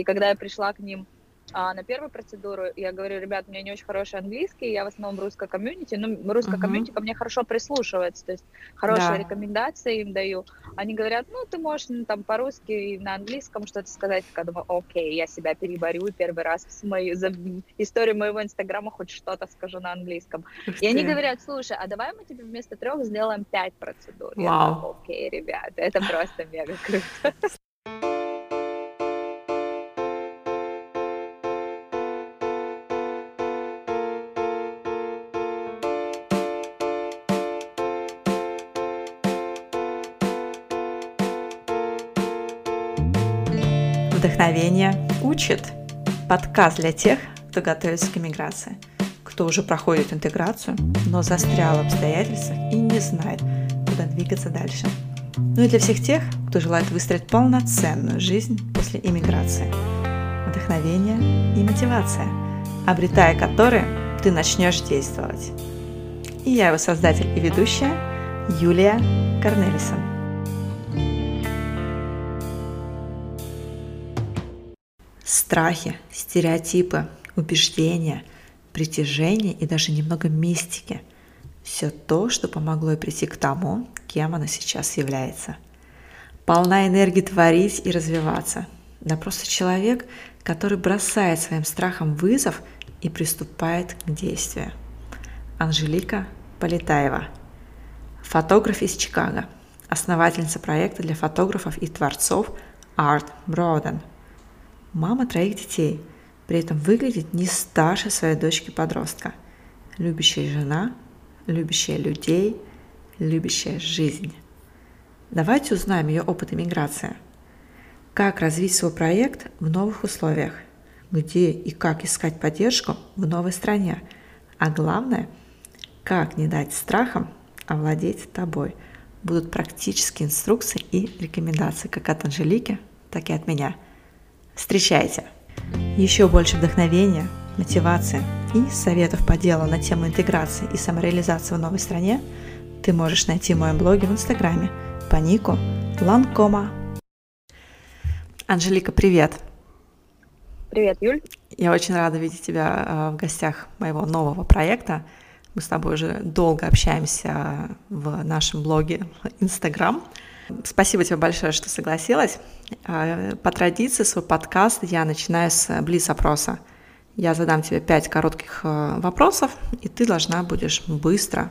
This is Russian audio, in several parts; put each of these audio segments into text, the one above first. И когда я пришла к ним на первую процедуру, я говорю: ребят, у меня не очень хороший английский, я в основном русская комьюнити, но русская комьюнити ко мне хорошо прислушивается, то есть хорошие рекомендации им даю. Они говорят: ну, ты можешь там по-русски и на английском что-то сказать. Я думаю: окей, я себя переборю, первый раз за историю моего инстаграма хоть что-то скажу на английском. И они говорят: слушай, а давай мы тебе вместо 3 сделаем 5 процедур. Вау. Я думаю: окей, ребят, это просто мега круто. Вдохновение учит. Подкаст для тех, кто готовится к эмиграции, кто уже проходит интеграцию, но застрял в обстоятельствах и не знает, куда двигаться дальше. Ну и для всех тех, кто желает выстроить полноценную жизнь после эмиграции. Вдохновение и мотивация, обретая которые, ты начнешь действовать. И я его создатель и ведущая Юлия Корнелисон. Страхи, стереотипы, убеждения, притяжение и даже немного мистики – все то, что помогло ей прийти к тому, кем она сейчас является. Полна энергии творить и развиваться. Она просто человек, который бросает своим страхам вызов и приступает к действию. Анжелика Полетаева, фотограф из Чикаго, основательница проекта для фотографов и творцов Art Broaden. Мама 3 детей, при этом выглядит не старше своей дочки-подростка. Любящая жена, любящая людей, любящая жизнь. Давайте узнаем ее опыт эмиграции. Как развить свой проект в новых условиях? Где и как искать поддержку в новой стране? А главное, как не дать страхам овладеть тобой? Будут практические инструкции и рекомендации как от Анжелики, так и от меня. Встречайте! Еще больше вдохновения, мотивации и советов по делу на тему интеграции и самореализации в новой стране ты можешь найти в моем блоге в Инстаграме по нику Lankoma. Анжелика, привет! Привет, Юль! Я очень рада видеть тебя в гостях моего нового проекта. Мы с тобой уже долго общаемся в нашем блоге Инстаграм. Спасибо тебе большое, что согласилась. По традиции свой подкаст я начинаю с блиц-опроса. Я задам тебе 5 коротких вопросов, и ты должна будешь быстро,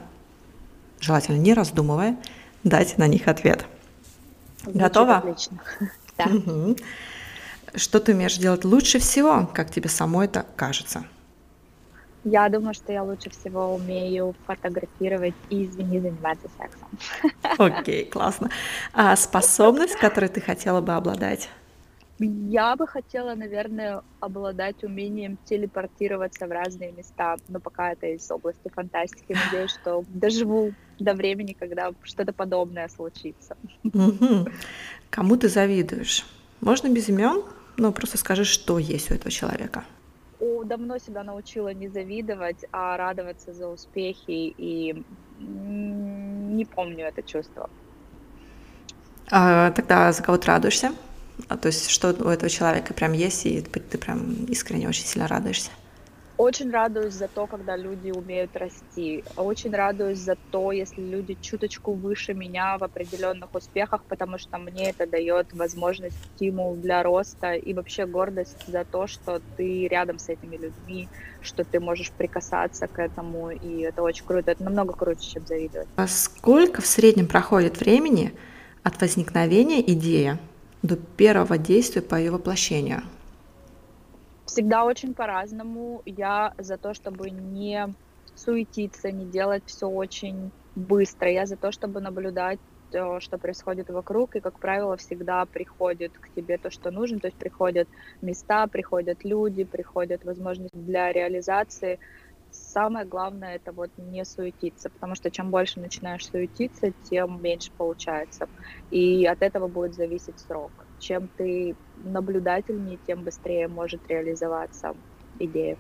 желательно не раздумывая, дать на них ответ. Звучит готова? Отлично. Да. Угу. Что ты умеешь делать лучше всего, как тебе самой это кажется? Я думаю, что я лучше всего умею фотографировать и, извини, заниматься сексом. Окей, классно. А способность, которой ты хотела бы обладать? Я бы хотела, наверное, обладать умением телепортироваться в разные места, но пока это из области фантастики. Надеюсь, что доживу до времени, когда что-то подобное случится. Угу. Кому ты завидуешь? Можно без имен, но просто скажи, что есть у этого человека. Давно себя научила не завидовать, а радоваться за успехи, и не помню это чувство. А тогда за кого ты радуешься? То есть что у этого человека прям есть, и ты прям искренне очень сильно радуешься? Очень радуюсь за то, когда люди умеют расти. Очень радуюсь за то, если люди чуточку выше меня в определенных успехах, потому что мне это дает возможность, стимул для роста и вообще гордость за то, что ты рядом с этими людьми, что ты можешь прикасаться к этому, и это очень круто. Это намного круче, чем завидовать. А сколько в среднем проходит времени от возникновения идеи до первого действия по ее воплощению? Всегда очень по-разному. Я за то, чтобы не суетиться, не делать все очень быстро. Я за то, чтобы наблюдать, что происходит вокруг. И, как правило, всегда приходит к тебе то, что нужно. То есть приходят места, приходят люди, приходят возможности для реализации. Самое главное — это вот не суетиться, потому что чем больше начинаешь суетиться, тем меньше получается. И от этого будет зависеть срок. Чем ты наблюдательнее, тем быстрее может реализоваться идея.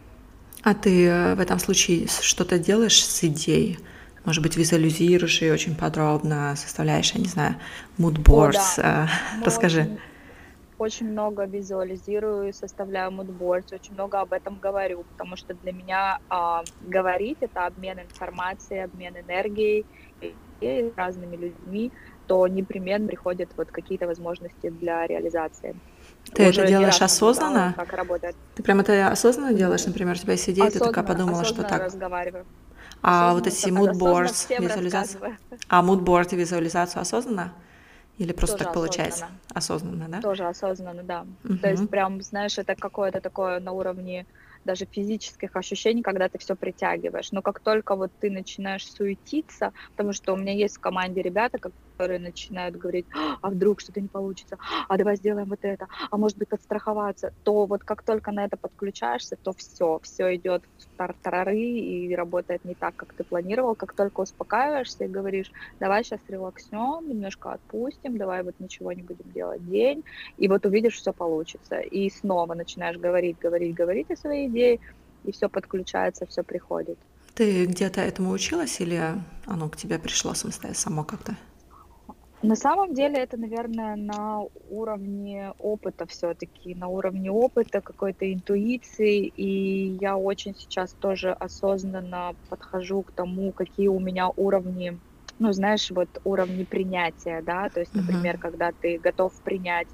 А ты в этом случае что-то делаешь с идеей? Может быть, визуализируешь ее очень подробно, составляешь, я не знаю, moodboards? Расскажи. очень много визуализирую, составляю мудборд, очень много об этом говорю, потому что для меня говорить — это обмен информацией, обмен энергией и с разными людьми, то непременно приходят вот какие-то возможности для реализации. Ты уже это делаешь осознанно? Как работает. Ты прям это осознанно делаешь, например, у тебя есть идея, ты такая подумала, что так. Разговариваю. А вот эти мудбордс, визуализация? А мудборд и визуализацию осознанно? Или просто тоже так получается? Осознанно, да? Тоже осознанно, да. Угу. То есть прям, знаешь, это какое-то такое на уровне даже физических ощущений, когда ты все притягиваешь. Но как только вот ты начинаешь суетиться, потому что у меня есть в команде ребята, которые начинают говорить, а вдруг что-то не получится, а давай сделаем вот это, а может быть подстраховаться, то вот как только на это подключаешься, то все идет в тартарары и работает не так, как ты планировал. Как только успокаиваешься и говоришь, давай сейчас релакснем, немножко отпустим, давай вот ничего не будем делать день, и вот увидишь, все получится. И снова начинаешь говорить о своей идее, и все подключается, все приходит. Ты где-то этому училась или оно к тебе пришло самостоятельно, само как-то? На самом деле это, наверное, на уровне опыта все-таки, на уровне опыта, какой-то интуиции, и я очень сейчас тоже осознанно подхожу к тому, какие у меня уровни, ну, знаешь, вот уровни принятия, да, то есть, например, когда ты готов принять,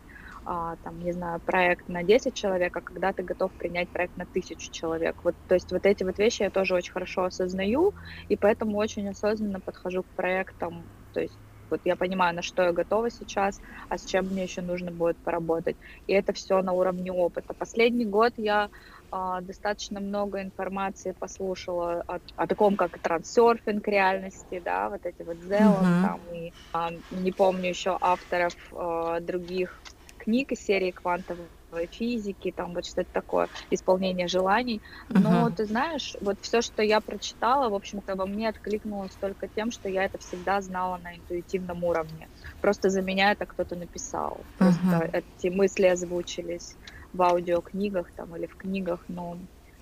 там, не знаю, проект на 10 человек, а когда ты готов принять проект на 1000 человек. Вот, то есть вот эти вот вещи я тоже очень хорошо осознаю, и поэтому очень осознанно подхожу к проектам, то есть, вот я понимаю, на что я готова сейчас, а с чем мне еще нужно будет поработать. И это все на уровне опыта. Последний год я достаточно много информации послушала о таком, как трансерфинг реальности, да, вот эти вот Зеланд, там, и не помню еще авторов других книг из серии квантовой физики, там вот что-то такое, исполнение желаний. Но ты знаешь, вот все, что я прочитала, в общем-то, во мне откликнулось только тем, что я это всегда знала на интуитивном уровне. Просто за меня это кто-то написал. Просто эти мысли озвучились в аудиокнигах там или в книгах, но,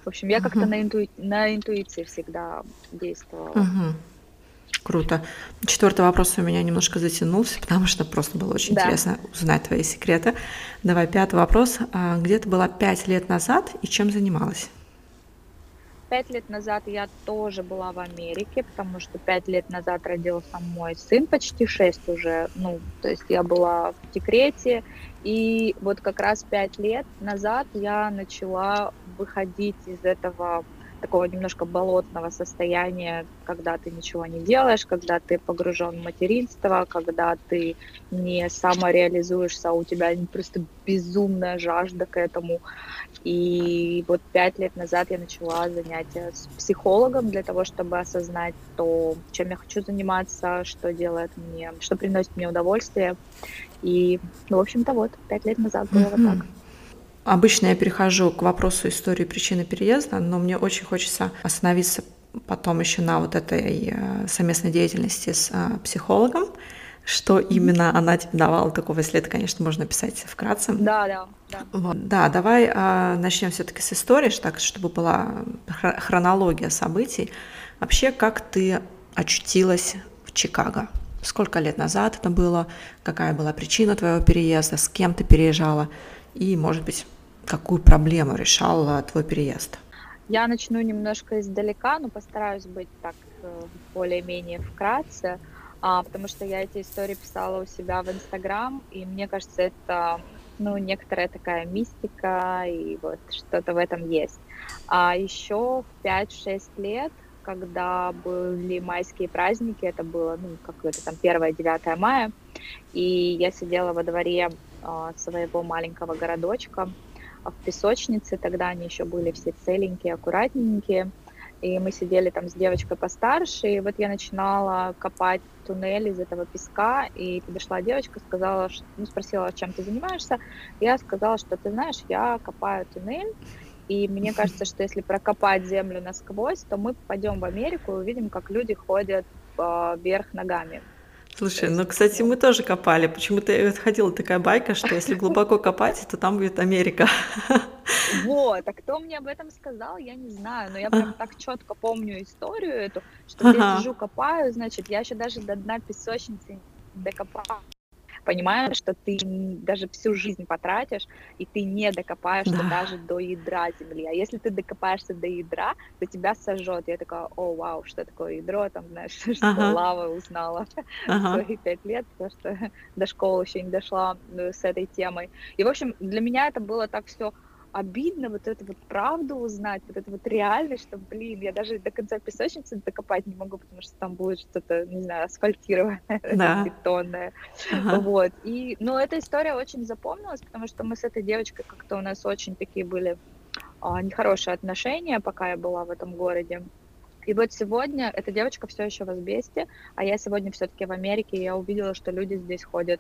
в общем, я как-то на интуиции всегда действовала. Круто. Четвертый вопрос у меня немножко затянулся, потому что просто было очень интересно узнать твои секреты. Давай, пятый вопрос. Где ты была 5 лет назад и чем занималась? 5 лет назад я тоже была в Америке, потому что 5 лет назад родился мой сын, почти 6 уже. Ну, то есть я была в декрете. И вот как раз 5 лет назад я начала выходить из этого такого немножко болотного состояния, когда ты ничего не делаешь, когда ты погружен в материнство, когда ты не самореализуешься, а у тебя просто безумная жажда к этому. И вот 5 лет назад я начала занятия с психологом для того, чтобы осознать то, чем я хочу заниматься, что делает мне, что приносит мне удовольствие. И, ну, в общем-то, вот 5 лет назад было вот так. Обычно я перехожу к вопросу истории причины переезда, но мне очень хочется остановиться потом еще на вот этой совместной деятельности с психологом. Что именно она тебе давала такого, если это, конечно, можно писать вкратце. Да. Вот. Да, давай начнем все-таки с истории, так, чтобы была хронология событий. Вообще, как ты очутилась в Чикаго? Сколько лет назад это было? Какая была причина твоего переезда? С кем ты переезжала? И, может быть, какую проблему решал твой переезд? Я начну немножко издалека, но постараюсь быть так более-менее вкратце, потому что я эти истории писала у себя в Инстаграм, и мне кажется, это, ну, некоторая такая мистика, и вот что-то в этом есть. А еще в 5-6 лет, когда были майские праздники, это было, ну, какое-то там 1-9 мая, и я сидела во дворе своего маленького городочка в песочнице, тогда они еще были все целенькие, аккуратненькие, и мы сидели там с девочкой постарше, и вот я начинала копать туннель из этого песка, и подошла девочка, сказала, ну, спросила, чем ты занимаешься, я сказала, что ты знаешь, я копаю туннель, и мне кажется, что если прокопать землю насквозь, то мы попадем в Америку и увидим, как люди ходят вверх ногами. Слушай, ну, кстати, мы тоже копали. Почему-то ходила такая байка, что если глубоко копать, то там будет Америка. Вот, а кто мне об этом сказал, я не знаю, но я прям так четко помню историю эту, что я сижу, копаю, значит, я еще даже до дна песочницы докопала. понимаешь, что ты даже всю жизнь потратишь, и ты не докопаешься даже до ядра земли. А если ты докопаешься до ядра, то тебя сожжет. Я такая, о, вау, что такое ядро, там, знаешь, что лава узнала в свои 5 лет, потому что до школы еще не дошла с этой темой. И, в общем, для меня это было так все обидно вот эту вот правду узнать, вот эту вот реальность, что, блин, я даже до конца песочницы докопать не могу, потому что там будет что-то, не знаю, асфальтированное, бетонное. Вот. И, ну, эта история очень запомнилась, потому что мы с этой девочкой как-то у нас очень такие были нехорошие отношения, пока я была в этом городе. И вот сегодня эта девочка все еще в Асбесте, а я сегодня все-таки в Америке, и я увидела, что люди здесь ходят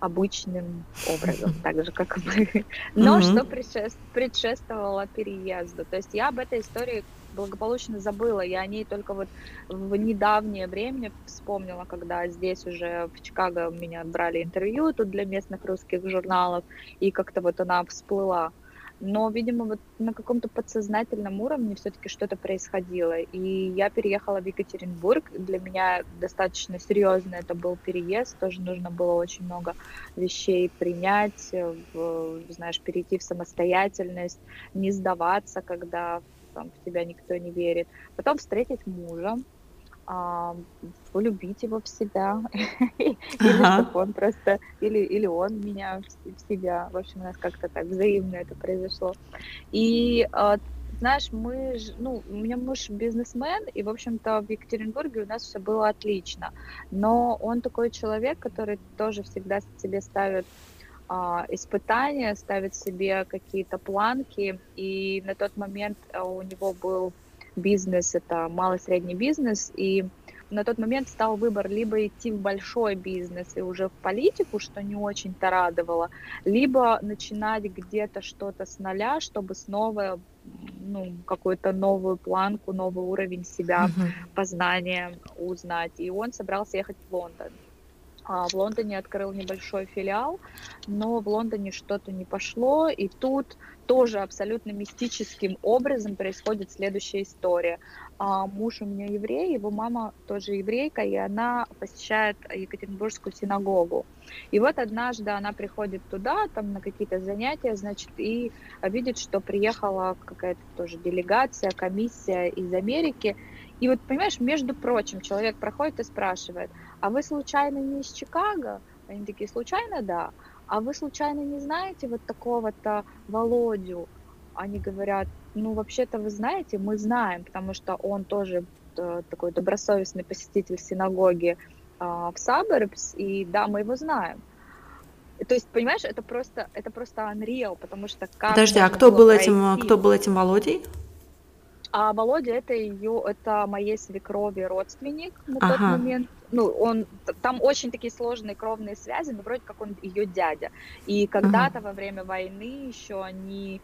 обычным образом, так же, как и мы. Но что предшествовало переезду. То есть я об этой истории благополучно забыла. Я о ней только вот в недавнее время вспомнила, когда здесь уже в Чикаго меня брали интервью тут для местных русских журналов, и как-то вот она всплыла. Но, видимо, вот на каком-то подсознательном уровне все-таки что-то происходило. И я переехала в Екатеринбург. Для меня достаточно серьезно это был переезд. Тоже нужно было очень много вещей принять, знаешь, перейти в самостоятельность, не сдаваться, когда там, в тебя никто не верит. Потом встретить мужа, полюбить его в себя, или чтобы он просто, или он меня в себя, в общем, у нас как-то так взаимно это произошло. И, знаешь, мы, ну, у меня муж бизнесмен, и, в общем-то, в Екатеринбурге у нас все было отлично, но он такой человек, который тоже всегда себе ставит испытания, ставит себе какие-то планки, и на тот момент у него был бизнес, это малый-средний бизнес, и на тот момент стал выбор либо идти в большой бизнес и уже в политику, что не очень-то радовало, либо начинать где-то что-то с нуля, чтобы снова, ну, какую-то новую планку, новый уровень себя, познания узнать. И он собрался ехать в Лондон. В Лондоне открыл небольшой филиал, но в Лондоне что-то не пошло, и тут тоже абсолютно мистическим образом происходит следующая история. Муж у меня еврей, его мама тоже еврейка, и она посещает Екатеринбургскую синагогу. И вот однажды она приходит туда, там на какие-то занятия, значит, и видит, что приехала какая-то тоже делегация, комиссия из Америки. И вот, понимаешь, между прочим, человек проходит и спрашивает, а вы случайно не из Чикаго? Они такие, случайно, да. А вы случайно не знаете вот такого-то Володю? Они говорят, ну, вообще-то вы знаете, мы знаем, потому что он тоже такой добросовестный посетитель синагоги в Сабербс, и да, мы его знаем. То есть, понимаешь, это просто unreal, потому что... Подожди, а кто был этим Володей? А Володя это моей свекрови родственник на тот момент. Ну, он там очень такие сложные кровные связи, но вроде как он ее дядя. И когда-то во время войны еще они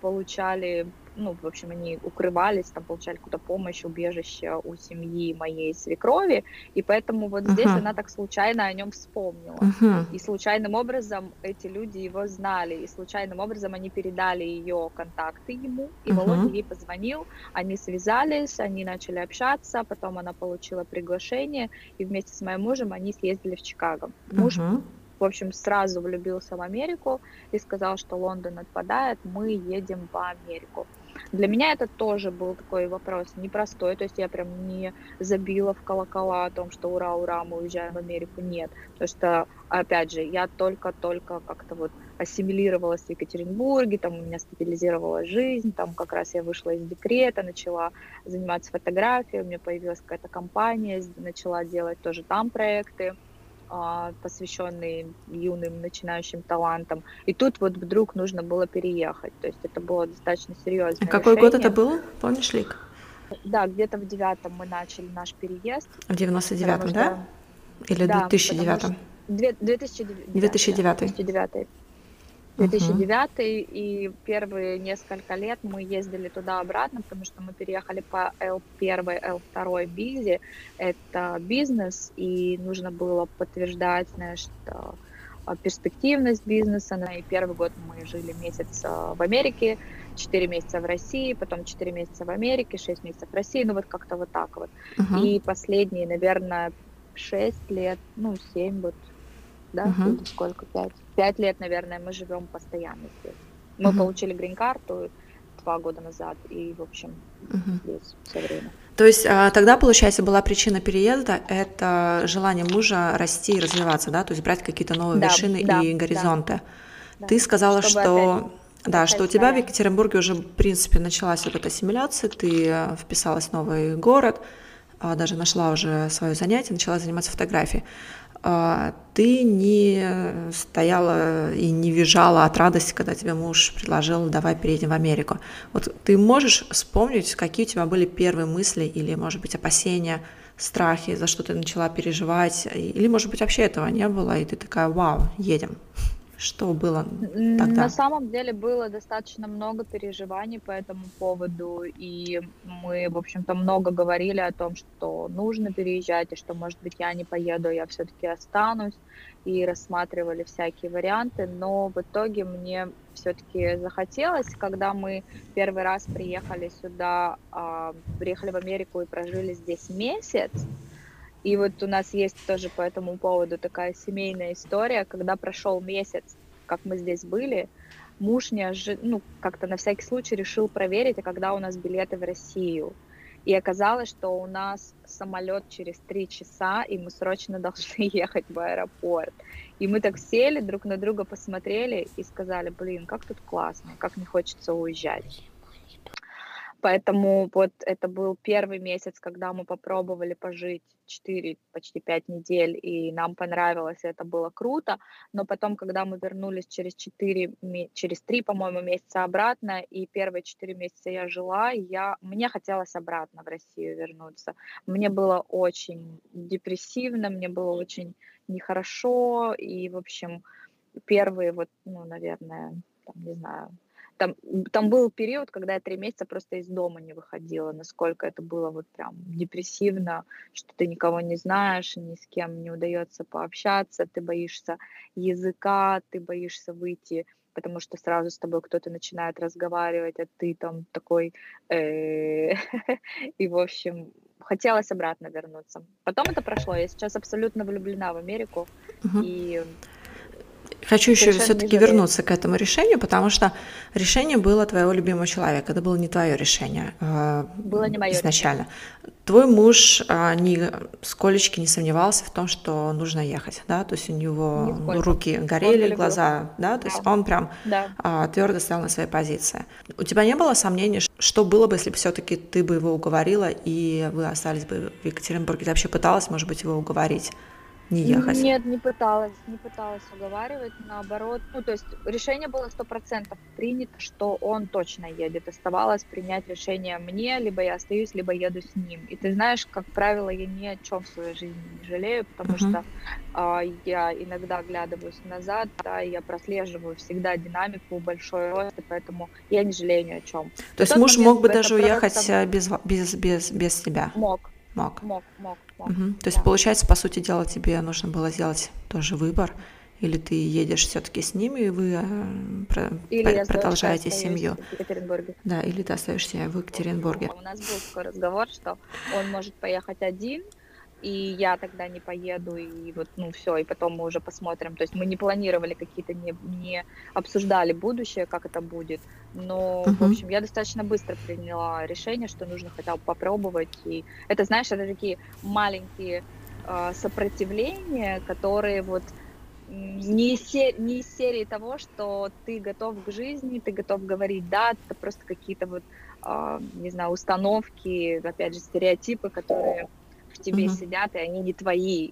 получали, ну, в общем, они укрывались, там получали какую-то помощь, убежище у семьи моей свекрови. И поэтому вот здесь она так случайно о нем вспомнила. И случайным образом эти люди его знали. И случайным образом они передали ее контакты ему. И Володя ей позвонил, они связались, они начали общаться. Потом она получила приглашение. И вместе с моим мужем они съездили в Чикаго. Муж, в общем, сразу влюбился в Америку и сказал, что Лондон отпадает, мы едем в Америку. Для меня это тоже был такой вопрос непростой, то есть я прям не забила в колокола о том, что ура-ура, мы уезжаем в Америку, нет. Потому что, опять же, я только-только как-то вот ассимилировалась в Екатеринбурге, там у меня стабилизировалась жизнь, там как раз я вышла из декрета, начала заниматься фотографией, у меня появилась какая-то компания, начала делать тоже там проекты, посвященные юным начинающим талантам. И тут вот вдруг нужно было переехать. То есть это было достаточно серьезное решение. Какой год это был? Помнишь, Лик? Да, где-то в 2009 мы начали наш переезд. В 1999, да? Или в 2009? 2009. 2009, и первые несколько лет мы ездили туда-обратно, потому что мы переехали по L1, L2 визе, это бизнес, и нужно было подтверждать, знаешь, что перспективность бизнеса, и первый год мы жили месяц в Америке, 4 месяца в России, потом 4 месяца в Америке, 6 месяцев в России, ну вот как-то вот так вот, и последние, наверное, 6 лет, ну 7 вот, да, угу. Сколько, 5 лет, наверное, мы живем постоянно здесь. Мы угу. получили грин-карту 2 года назад и, в общем, угу. здесь все время. То есть тогда, получается, была причина переезда, это желание мужа расти и развиваться, да, то есть брать какие-то новые вершины и горизонты. Да. Ты сказала, что... Да, что у тебя в Екатеринбурге уже, в принципе, началась вот эта ассимиляция, ты вписалась в новый город, даже нашла уже свое занятие, начала заниматься фотографией. Ты не стояла и не визжала от радости, когда тебе муж предложил, давай переедем в Америку. Вот ты можешь вспомнить, какие у тебя были первые мысли или, может быть, опасения, страхи, за что ты начала переживать, или, может быть, вообще этого не было, и ты такая, вау, едем. Что было тогда? На самом деле было достаточно много переживаний по этому поводу, и мы, в общем-то, много говорили о том, что нужно переезжать, и что, может быть, я не поеду, я все-таки останусь, и рассматривали всякие варианты, но в итоге мне все-таки захотелось, когда мы первый раз приехали сюда, приехали в Америку и прожили здесь месяц. И вот у нас есть тоже по этому поводу такая семейная история, когда прошел месяц, как мы здесь были, муж как-то на всякий случай решил проверить, а когда у нас билеты в Россию. И оказалось, что у нас самолет через 3 часа, и мы срочно должны ехать в аэропорт. И мы так сели, друг на друга посмотрели и сказали, блин, как тут классно, как не хочется уезжать. Поэтому вот это был первый месяц, когда мы попробовали пожить 4, почти 5 недель, и нам понравилось, это было круто. Но потом, когда мы вернулись через 3, по-моему, месяца обратно, и первые 4 месяца я жила, мне хотелось обратно в Россию вернуться. Мне было очень депрессивно, мне было очень нехорошо, и, в общем, первые, вот, ну, наверное, там, не знаю... Там был период, когда я 3 месяца просто из дома не выходила, насколько это было вот прям депрессивно, что ты никого не знаешь, ни с кем не удается пообщаться, ты боишься языка, ты боишься выйти, потому что сразу с тобой кто-то начинает разговаривать, а ты там такой... И, в общем, хотелось обратно вернуться. Потом это прошло, я сейчас абсолютно влюблена в Америку, и... Хочу еще все-таки вернуться к этому решению, потому что решение было твоего любимого человека, это было не твое решение было не мое изначально. Решение. Твой муж нисколечки не сомневался в том, что нужно ехать, да, то есть у него руки горели, глаза, да, то есть он прям твердо стоял на своей позиции. У тебя не было сомнений, что было бы, если бы все-таки ты бы его уговорила и вы остались бы в Екатеринбурге? Ты вообще пыталась, может быть, его уговорить? Не ехать. Нет, не пыталась уговаривать, наоборот, ну, то есть решение было 100% принято, что он точно едет, оставалось принять решение мне, либо я остаюсь, либо еду с ним, и ты знаешь, как правило, я ни о чем в своей жизни не жалею, потому что я иногда оглядываюсь назад, да, и я прослеживаю всегда динамику, большой рост, и поэтому я не жалею ни о чем. То есть муж мог бы даже уехать просто... без тебя? Мог. Угу. То есть, получается, по сути дела, тебе нужно было сделать тоже выбор, или ты едешь все-таки с ними, и вы продолжаете семью. Да, или ты остаешься в Екатеринбурге. У нас был такой разговор, что он может поехать один, и я тогда не поеду, и вот, ну, все, и потом мы уже посмотрим. То есть мы не планировали какие-то, не обсуждали будущее, как это будет, но, в общем, я достаточно быстро приняла решение, что нужно хотя бы попробовать, и это, знаешь, это такие маленькие сопротивления, которые вот не из серии того, что ты готов к жизни, ты готов говорить «да», это просто какие-то вот, не знаю, установки, опять же, стереотипы, которые... тебе сидят, и они не твои.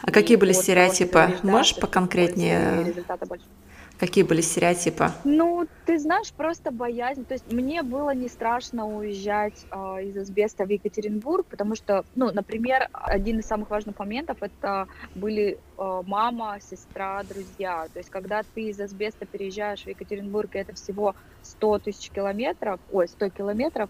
А какие были стереотипы? Можешь поконкретнее? Какие были стереотипы? Ну, ты знаешь, просто боязнь. То есть мне было не страшно уезжать из Асбеста в Екатеринбург, потому что, ну, например, один из самых важных моментов это были мама, сестра, друзья. То есть когда ты из Асбеста переезжаешь в Екатеринбург, и это всего 100 километров,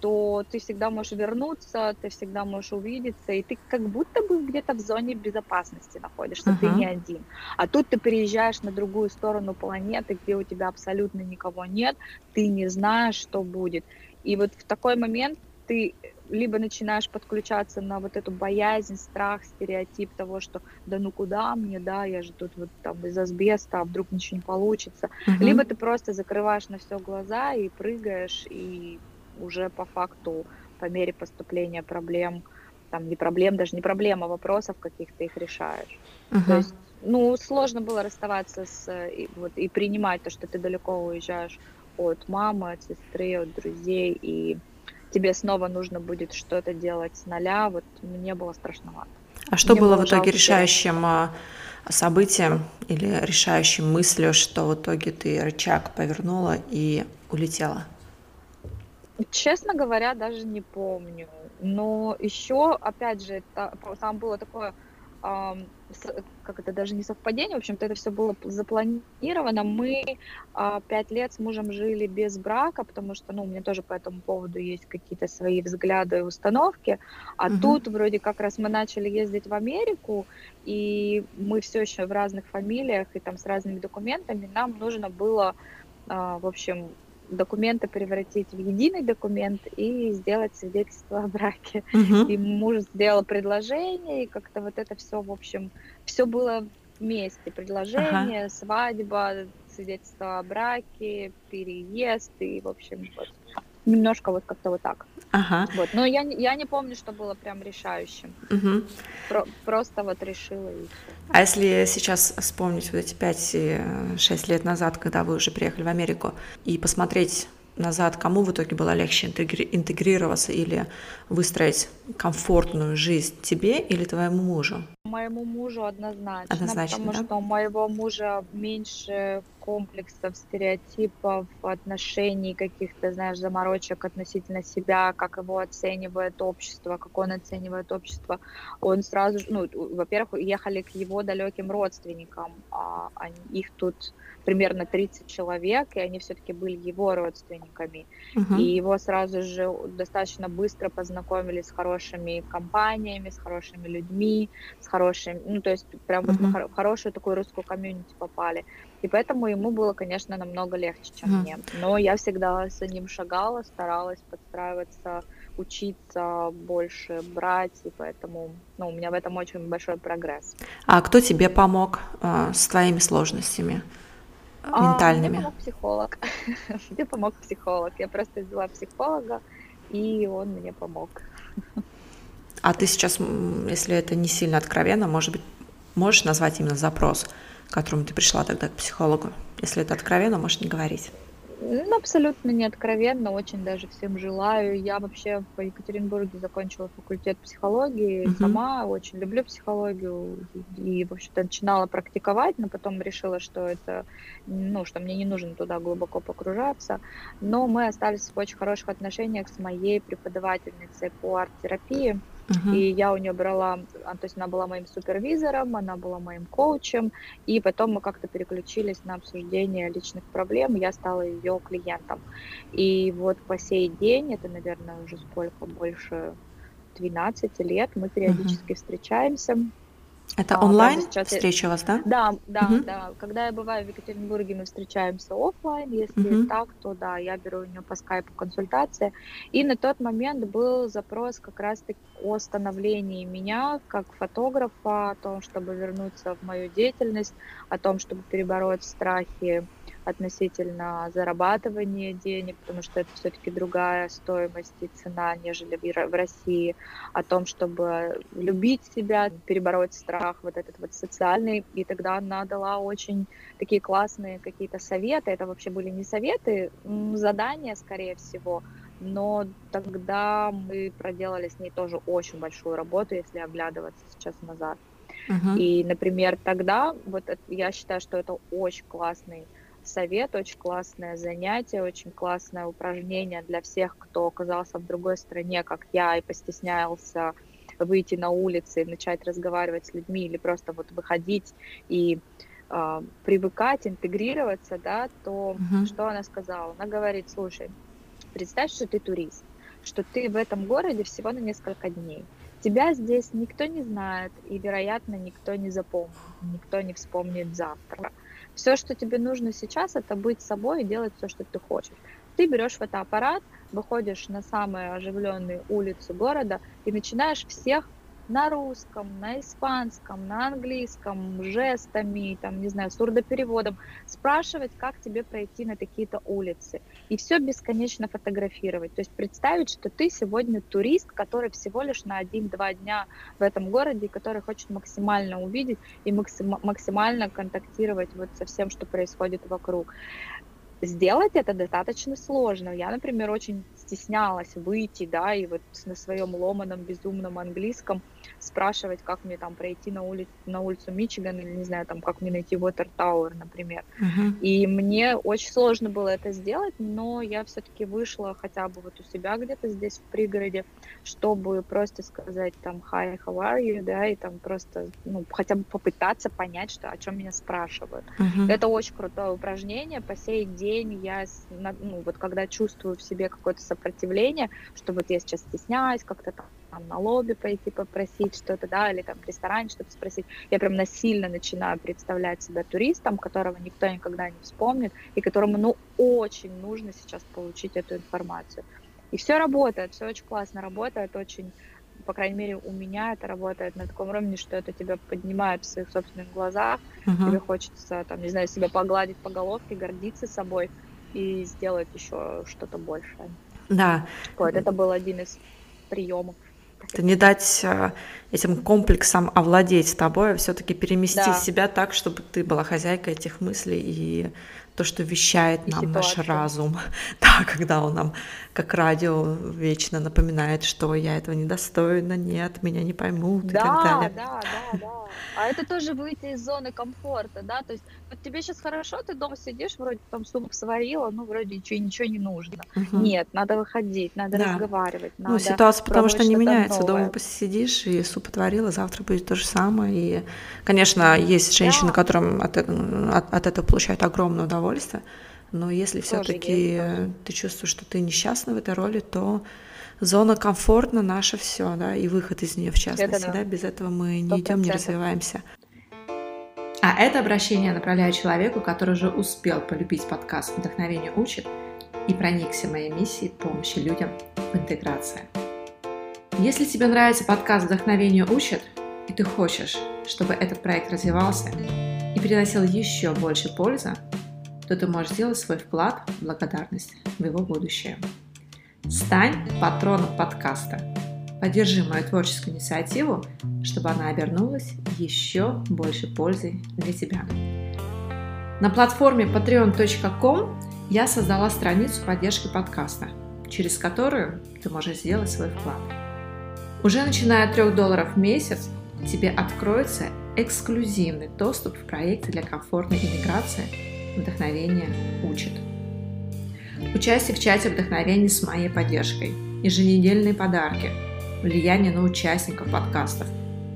то ты всегда можешь вернуться, ты всегда можешь увидеться, и ты как будто бы где-то в зоне безопасности находишься, ты не один. А тут ты переезжаешь на другую сторону планеты, где у тебя абсолютно никого нет, ты не знаешь, что будет. И вот в такой момент ты либо начинаешь подключаться на вот эту боязнь, страх, стереотип того, что да ну куда мне, да, я же тут вот там из асбеста, а вдруг ничего не получится. Угу. Либо ты просто закрываешь на все глаза и прыгаешь, и уже по факту, по мере поступления проблем, там не проблем, даже не проблем, а вопросов каких-то их решаешь. Угу. То есть, ну, сложно было расставаться с, вот, и принимать то, что ты далеко уезжаешь от мамы, от сестры, от друзей, и тебе снова нужно будет что-то делать с нуля, вот мне было страшновато. А что мне было в итоге решающим событием или решающим мыслью, что в итоге ты рычаг повернула и улетела? Честно говоря, даже не помню. Но еще, опять же, там было такое, как это, даже не совпадение, в общем-то, это все было запланировано. Мы 5 лет с мужем жили без брака, потому что, ну, у меня тоже по этому поводу есть какие-то свои взгляды и установки. А угу. тут вроде как раз мы начали ездить в Америку, и мы все еще в разных фамилиях и там с разными документами. Нам нужно было, в общем, документы превратить в единый документ и сделать свидетельство о браке. Угу. И муж сделал предложение, и как-то вот это все, в общем, все было вместе. Предложение, ага. свадьба, свидетельство о браке, переезд, и, в общем, вот, немножко вот как-то вот так. Ага. Вот. Но я не помню, что было прям решающим. Угу. Просто вот решила. И... А если сейчас вспомнить вот эти 5-6 лет назад, когда вы уже приехали в Америку, и посмотреть назад, кому в итоге было легче интегрироваться или выстроить комфортную жизнь, тебе или твоему мужу? Моему мужу однозначно. Однозначно, потому да? что у моего мужа меньше комплексов, стереотипов, отношений каких-то, знаешь, заморочек относительно себя, как его оценивает общество, как он оценивает общество. Он сразу же, ну, во-первых, ехали к его далеким родственникам, их тут примерно 30 человек, и они все-таки были его родственниками. Uh-huh. И его сразу же достаточно быстро познакомили с хорошими компаниями, с хорошими людьми, с хорошими, ну, то есть прям uh-huh. вот в хорошую такую русскую комьюнити попали. И поэтому ему было, конечно, намного легче, чем uh-huh. мне. Но я всегда с ним шагала, старалась подстраиваться, учиться больше, брать, и поэтому, ну, у меня в этом очень большой прогресс. А кто тебе помог с твоими сложностями? Ментальными. Мне помог психолог. Мне помог психолог. Я просто взяла психолога, и он мне помог. А ты сейчас, если это не сильно откровенно, может быть, можешь назвать именно запрос, к которому ты пришла тогда к психологу? Если это откровенно, можешь не говорить. Ну, абсолютно не откровенно, очень даже всем желаю. Я вообще в Екатеринбурге закончила факультет психологии, uh-huh. сама очень люблю психологию и, в общем-то, начинала практиковать, но потом решила, что это, ну, что мне не нужно туда глубоко погружаться. Но мы остались в очень хороших отношениях с моей преподавательницей по арт-терапии. Uh-huh. И я у нее брала, то есть она была моим супервизором, она была моим коучем, и потом мы как-то переключились на обсуждение личных проблем, я стала ее клиентом. И вот по сей день, это, наверное, уже сколько, больше 12 лет, мы периодически uh-huh. встречаемся. Это онлайн встреча у вас, да? Да, да, угу. да. Когда я бываю в Екатеринбурге, мы встречаемся офлайн. Если угу. так, то да, я беру у нее по скайпу консультации. И на тот момент был запрос как раз-таки о становлении меня как фотографа, о том, чтобы вернуться в мою деятельность, о том, чтобы перебороть страхи относительно зарабатывания денег, потому что это все-таки другая стоимость и цена, нежели в России, о том, чтобы любить себя, перебороть страх вот этот вот социальный. И тогда она дала очень такие классные какие-то советы. Это вообще были не советы, задания, скорее всего. Но тогда мы проделали с ней тоже очень большую работу, если оглядываться сейчас назад. Uh-huh. И, например, тогда, вот я считаю, что это очень классный совет, очень классное занятие, очень классное упражнение для всех, кто оказался в другой стране, как я, и постеснялся выйти на улицы и начать разговаривать с людьми, или просто вот выходить и привыкать, интегрироваться, да, то uh-huh. что она сказала? Она говорит: слушай, представь, что ты турист, что ты в этом городе всего на несколько дней. Тебя здесь никто не знает, и, вероятно, никто не запомнит, никто не вспомнит завтра. Все, что тебе нужно сейчас, это быть собой и делать все, что ты хочешь. Ты берешь фотоаппарат, выходишь на самые оживленные улицы города и начинаешь всех на русском, на испанском, на английском, жестами, там, не знаю, сурдопереводом, спрашивать, как тебе пройти на такие-то улицы. И все бесконечно фотографировать. То есть представить, что ты сегодня турист, который всего лишь на 1-2 дня в этом городе, который хочет максимально увидеть и максимально контактировать вот со всем, что происходит вокруг. Сделать это достаточно сложно. Я, например, очень стеснялась выйти, да, и вот на своем ломаном, безумном английском спрашивать, как мне там пройти на улицу Мичиган, или, не знаю, там, как мне найти Water Tower, например. И мне очень сложно было это сделать, но я все-таки вышла хотя бы вот у себя где-то здесь, в пригороде, чтобы просто сказать там «Hi, how are you?», да, и там просто, ну, хотя бы попытаться понять, что, о чем меня спрашивают. Это очень крутое упражнение. По сей день я, ну, вот когда чувствую в себе какое-то сопротивление, что вот я сейчас стесняюсь как-то там на лобби пойти попросить что-то, да, или там в ресторане что-то спросить, я прям насильно начинаю представлять себя туристом, которого никто никогда не вспомнит, и которому, ну, очень нужно сейчас получить эту информацию. И все работает, все очень классно работает, очень, по крайней мере, у меня это работает на таком уровне, что это тебя поднимает в своих собственных глазах, тебе хочется, там, не знаю, себя погладить по головке, гордиться собой и сделать еще что-то большее. Да. Вот, это был один из приемов. Это не дать этим комплексам овладеть тобой, а все-таки переместить себя так, чтобы ты была хозяйкой этих мыслей и то, что вещает нам наш разум. Да, когда он нам, как радио, вечно напоминает, что я этого недостойна, нет, меня не поймут, да, и так далее. Да. А это тоже выйти из зоны комфорта, да, то есть вот тебе сейчас хорошо, ты дома сидишь, вроде там суп сварила, ну, вроде ничего не нужно. Нет, надо выходить, надо разговаривать, надо... Ну, ситуация, потому что не меняется, дома посидишь, и суп отварила, завтра будет то же самое, и, конечно, есть женщины, которым от этого получают огромное удовольствие, но если все-таки ты чувствуешь, что ты несчастна в этой роли, то зона комфортна, наше все, да, и выход из нее в частности, это, да, без этого мы не идем, не развиваемся. А это обращение направляю человеку, который уже успел полюбить подкаст «Вдохновение учит» и проникся моей миссией помощи людям в интеграции. Если тебе нравится подкаст «Вдохновение учит» и ты хочешь, чтобы этот проект развивался и приносил еще больше пользы, то ты можешь сделать свой вклад в благодарность в его будущее. Стань патроном подкаста. Поддержи мою творческую инициативу, чтобы она обернулась еще больше пользы для тебя. На платформе patreon.com я создала страницу поддержки подкаста, через которую ты можешь сделать свой вклад. Уже начиная от $3 в месяц тебе откроется эксклюзивный доступ в проекты для комфортной интеграции «Вдохновение учит». Участие в чате «Вдохновение» с моей поддержкой, еженедельные подарки, влияние на участников подкастов,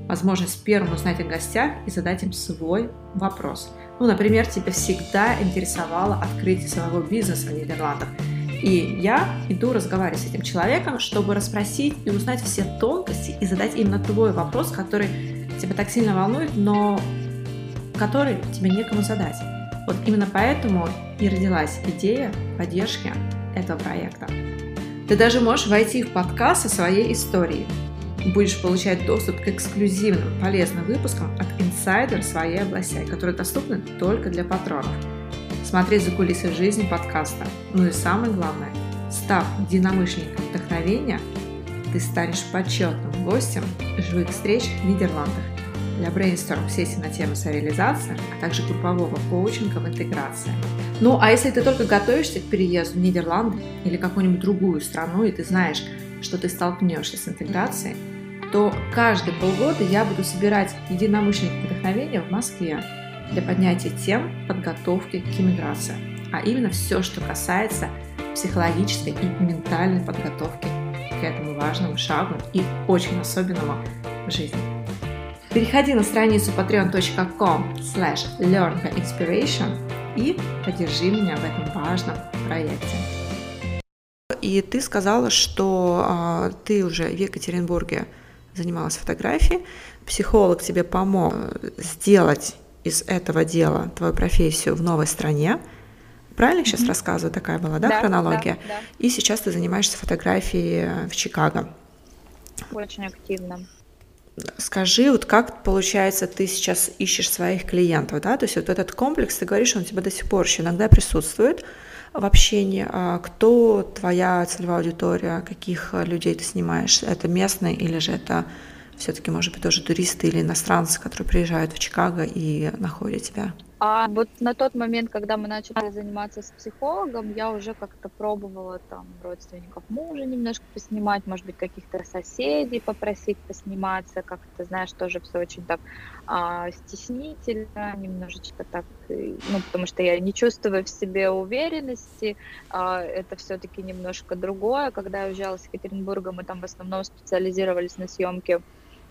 возможность первым узнать о гостях и задать им свой вопрос. Ну, например, тебя всегда интересовало открытие своего бизнеса в Нидерландах, и я иду разговаривать с этим человеком, чтобы расспросить и узнать все тонкости и задать именно твой вопрос, который тебя так сильно волнует, но который тебе некому задать. Вот именно поэтому и родилась идея поддержки этого проекта. Ты даже можешь войти в подкаст со своей историей. Будешь получать доступ к эксклюзивным полезным выпускам от инсайдер своей области, которые доступны только для патронов. Смотреть за кулисы жизни подкаста. Ну и самое главное, став единомышленником вдохновения, ты станешь почетным гостем живых встреч в Нидерландах для брейнсторм-сессий на тему сореализации, а также группового коучинга в интеграции. Ну, а если ты только готовишься к переезду в Нидерланды или какую-нибудь другую страну, и ты знаешь, что ты столкнешься с интеграцией, то каждые полгода я буду собирать единомышленников вдохновения в Москве для поднятия тем подготовки к иммиграции, а именно все, что касается психологической и ментальной подготовки к этому важному шагу и очень особенному в жизни. Переходи на страницу patreon.com/learnbyinspiration и поддержи меня в этом важном проекте. И ты сказала, что ты уже в Екатеринбурге занималась фотографией, психолог тебе помог сделать из этого дела твою профессию в новой стране, Правильно сейчас рассказываю? Такая была, да, хронология? Да, да. И сейчас ты занимаешься фотографией в Чикаго. Очень активно. Скажи, вот как получается, ты сейчас ищешь своих клиентов, да? То есть вот этот комплекс, ты говоришь, он у тебя до сих пор еще иногда присутствует в общении. Кто твоя целевая аудитория, каких людей ты снимаешь? Это местные или же это все-таки, может быть, тоже туристы или иностранцы, которые приезжают в Чикаго и находят тебя? А вот на тот момент, когда мы начали заниматься с психологом, я уже как-то пробовала там родственников мужа немножко поснимать, может быть, каких-то соседей попросить посниматься, как-то, знаешь, тоже все очень так стеснительно, немножечко так, ну, потому что я не чувствую в себе уверенности, это все-таки немножко другое. Когда я уезжала с Екатеринбурга, мы там в основном специализировались на съемке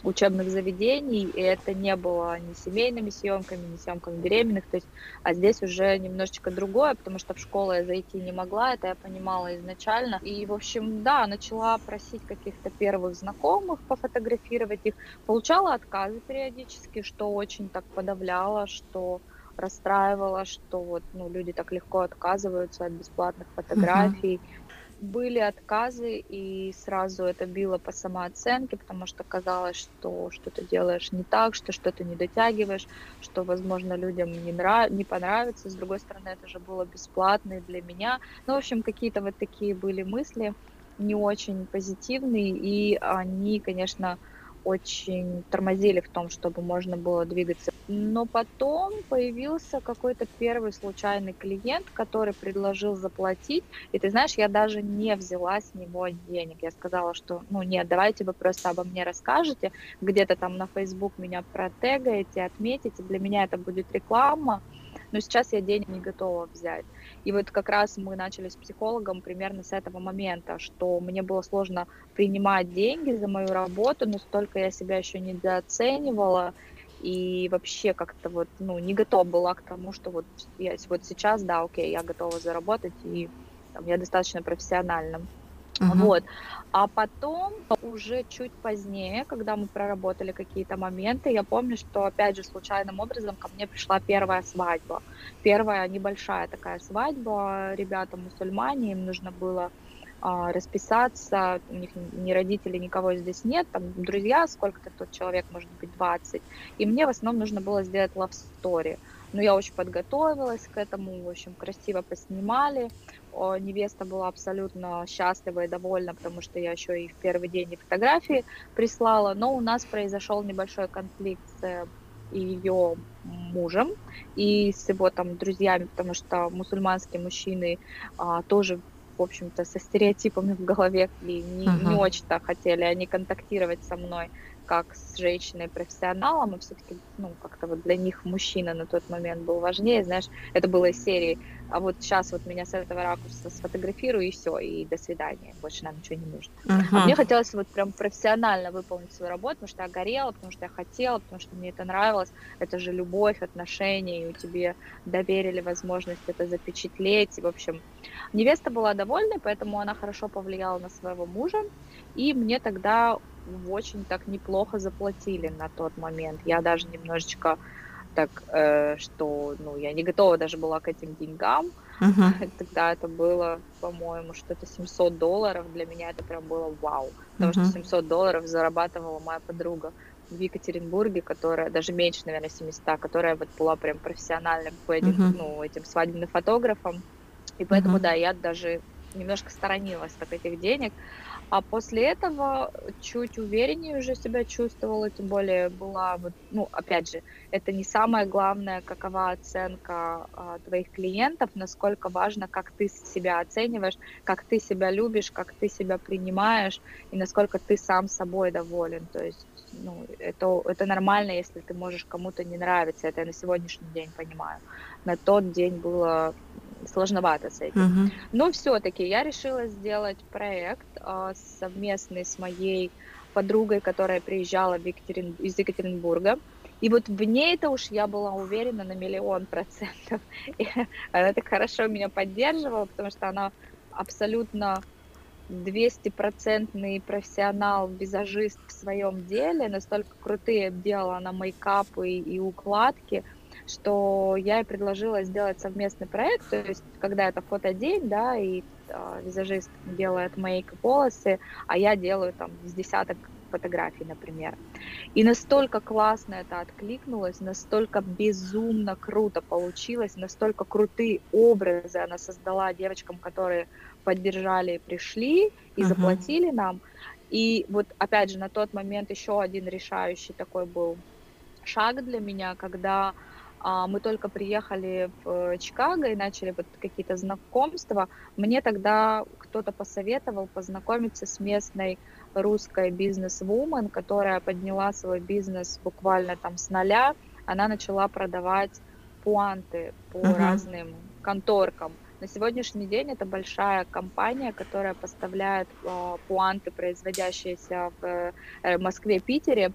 учебных заведений, и это не было ни семейными съемками, ни съемками беременных, то есть, а здесь уже немножечко другое, потому что в школу я зайти не могла, это я понимала изначально, и, в общем, да, начала просить каких-то первых знакомых пофотографировать их, получала отказы периодически, что очень так подавляло, что расстраивало, что вот, ну, люди так легко отказываются от бесплатных фотографий. Были отказы, и сразу это било по самооценке, потому что казалось, что что-то делаешь не так, что что-то не дотягиваешь, что, возможно, людям не понравится. С другой стороны, это же было бесплатно и для меня. Ну, в общем, какие-то вот такие были мысли, не очень позитивные, и они, конечно, очень тормозили в том, чтобы можно было двигаться. Но потом появился какой-то первый случайный клиент, который предложил заплатить. И ты знаешь, я даже не взяла с него денег. Я сказала, что ну нет, давайте вы просто обо мне расскажете, где-то там на Facebook меня протегаете, отметите. Для меня это будет реклама. Но сейчас я денег не готова взять. И вот как раз мы начали с психологом примерно с этого момента, что мне было сложно принимать деньги за мою работу, но столько я себя еще недооценивала и вообще как-то вот, ну, не готова была к тому, что вот я вот сейчас, да, окей, я готова заработать, и там, я достаточно профессиональна. Вот. А потом, уже чуть позднее, когда мы проработали какие-то моменты, я помню, что опять же случайным образом ко мне пришла первая свадьба. Первая небольшая такая свадьба, ребята мусульмане, им нужно было расписаться, у них ни родителей, никого здесь нет, там друзья, сколько-то тут человек, может быть 20, и мне в основном нужно было сделать love story. Но я очень подготовилась к этому, в общем, красиво поснимали. Невеста была абсолютно счастлива и довольна, потому что я еще и в первый день и фотографии прислала. Но у нас произошел небольшой конфликт с ее мужем и с его там друзьями, потому что мусульманские мужчины тоже, в общем-то, со стереотипами в голове и не очень-то хотели они контактировать со мной как с женщиной-профессионалом, и все-таки, ну, как-то вот для них мужчина на тот момент был важнее, знаешь, это было из серии, а вот сейчас вот меня с этого ракурса сфотографирую, и все, и до свидания, больше нам ничего не нужно. А мне хотелось вот прям профессионально выполнить свою работу, потому что я горела, потому что я хотела, потому что мне это нравилось, это же любовь, отношения, и тебе доверили возможность это запечатлеть, и, в общем, невеста была довольна, поэтому она хорошо повлияла на своего мужа, и мне тогда очень так неплохо заплатили на тот момент. Я даже немножечко так, что, ну, я не готова даже была к этим деньгам. Тогда это было, по-моему, что-то $700. Для меня это прям было вау. Потому что $700 зарабатывала моя подруга в Екатеринбурге, которая, даже меньше, наверное, 700, которая вот была прям профессиональным ну, этим свадебным фотографом. И поэтому, да, я даже немножко сторонилась так этих денег. А после этого чуть увереннее уже себя чувствовала, тем более была, вот, ну, опять же, это не самое главное, какова оценка твоих клиентов, насколько важно, как ты себя оцениваешь, как ты себя любишь, как ты себя принимаешь и насколько ты сам собой доволен. То есть, ну, это нормально, если ты можешь кому-то не нравиться, это я на сегодняшний день понимаю. На тот день было сложновато с этим. Но все-таки я решила сделать проект совместный с моей подругой, которая приезжала из Екатеринбурга. И вот в ней-то уж я была уверена на 100% И она так хорошо меня поддерживала, потому что она абсолютно 200-процентный профессионал-визажист в своем деле. Настолько крутые делала она мейкапы и укладки, что я и предложила сделать совместный проект, то есть когда это фотодень, да, и визажист делает мейк и волосы, а я делаю там с десяток фотографий, например. И настолько классно это откликнулось, настолько безумно круто получилось, настолько крутые образы она создала девочкам, которые поддержали, пришли и заплатили нам. И вот опять же на тот момент еще один решающий такой был шаг для меня, когда мы только приехали в Чикаго и начали вот какие-то знакомства. Мне тогда кто-то посоветовал познакомиться с местной русской бизнес-вумен, которая подняла свой бизнес буквально там с нуля. Она начала продавать пуанты по разным конторкам. На сегодняшний день это большая компания, которая поставляет пуанты, производящиеся в Москве и Питере,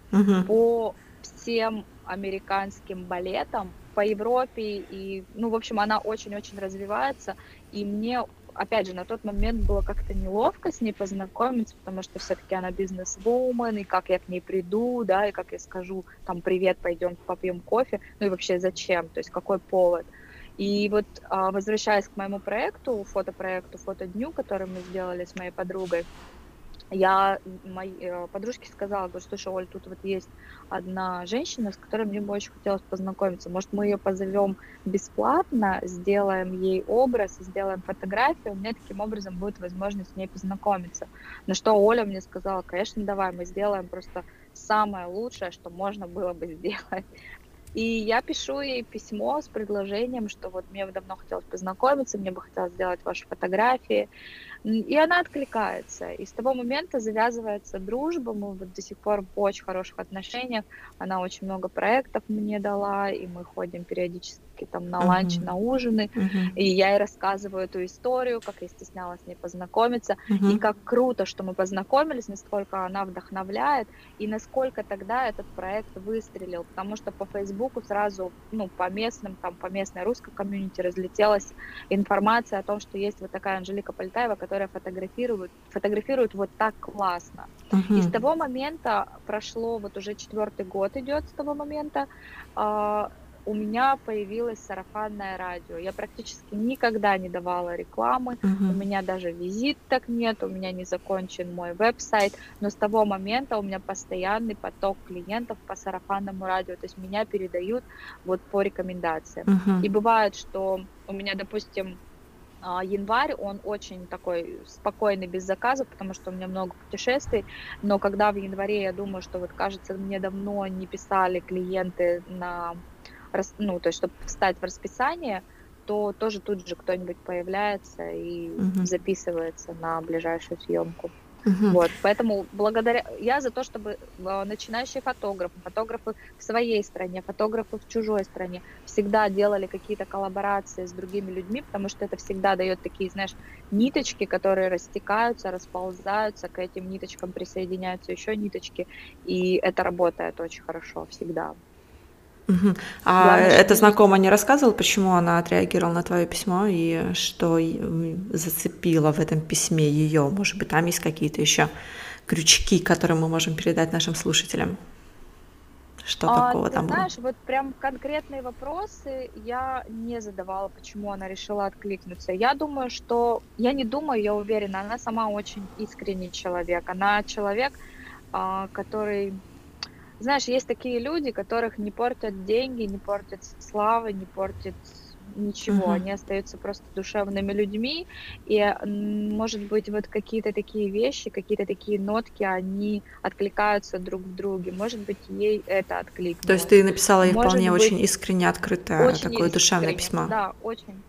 по всем американским балетам, по Европе. И, ну, в общем, она очень-очень развивается. И мне, опять же, на тот момент было как-то неловко с ней познакомиться, потому что все-таки она бизнес-вумен, и как я к ней приду, да, и как я скажу, там, привет, пойдем попьем кофе, ну и вообще зачем, то есть какой повод. И вот, возвращаясь к моему проекту, фотодню, который мы сделали с моей подругой, я моей подружке сказала, говорю, слушай, Оль, тут вот есть одна женщина, с которой мне бы очень хотелось познакомиться. Может, мы ее позовем бесплатно, сделаем ей образ, сделаем фотографию, у меня таким образом будет возможность с ней познакомиться. На что Оля мне сказала, конечно, давай, мы сделаем просто самое лучшее, что можно было бы сделать. И я пишу ей письмо с предложением, что вот мне давно хотелось познакомиться, мне бы хотелось сделать ваши фотографии. И она откликается. И с того момента завязывается дружба. Мы вот до сих пор в очень хороших отношениях. Она очень много проектов мне дала, и мы ходим периодически там на ланчи, на ужины. И я ей рассказываю эту историю, как я стеснялась с ней познакомиться. И как круто, что мы познакомились, насколько она вдохновляет, и насколько тогда этот проект выстрелил. Потому что по Фейсбуку сразу, ну, по местной русской комьюнити разлетелась информация о том, что есть вот такая Анжелика Полетаева, которые фотографируют вот так классно. И с того момента прошло, вот уже 4-й год идет с того момента, у меня появилось сарафанное радио. Я практически никогда не давала рекламы, у меня даже визиток нет, у меня не закончен мой веб-сайт, но с того момента у меня постоянный поток клиентов по сарафанному радио, то есть меня передают вот по рекомендациям. И бывает, что у меня, допустим, январь, он очень такой спокойный, без заказов, потому что у меня много путешествий, но когда в январе я думаю, что вот кажется, мне давно не писали клиенты на, ну, то есть, чтобы встать в расписание, то тоже тут же кто-нибудь появляется и записывается на ближайшую съемку. Вот, поэтому благодаря я за то, чтобы начинающие фотографы в своей стране, фотографы в чужой стране всегда делали какие-то коллаборации с другими людьми, потому что это всегда дает такие, знаешь, ниточки, которые растекаются, расползаются, к этим ниточкам присоединяются еще ниточки, и это работает очень хорошо всегда. А главное, эта знакомая не рассказывала, почему она отреагировала на твое письмо и что зацепило в этом письме ее? Может быть, там есть какие-то еще крючки, которые мы можем передать нашим слушателям? Что такого там было? Знаешь, вот прям конкретные вопросы я не задавала, почему она решила откликнуться. Я думаю, что... Я не думаю, я уверена, она сама очень искренний человек. Она человек, который... Знаешь, есть такие люди, которых не портят деньги, не портят слава, не портят ничего. Они остаются просто душевными людьми. И, может быть, вот какие-то такие вещи, какие-то такие нотки, они откликаются друг в друге. Может быть, ей это откликнулось. То есть ты написала ей вполне очень искренне, открыто, очень такое душевное письмо. Да, очень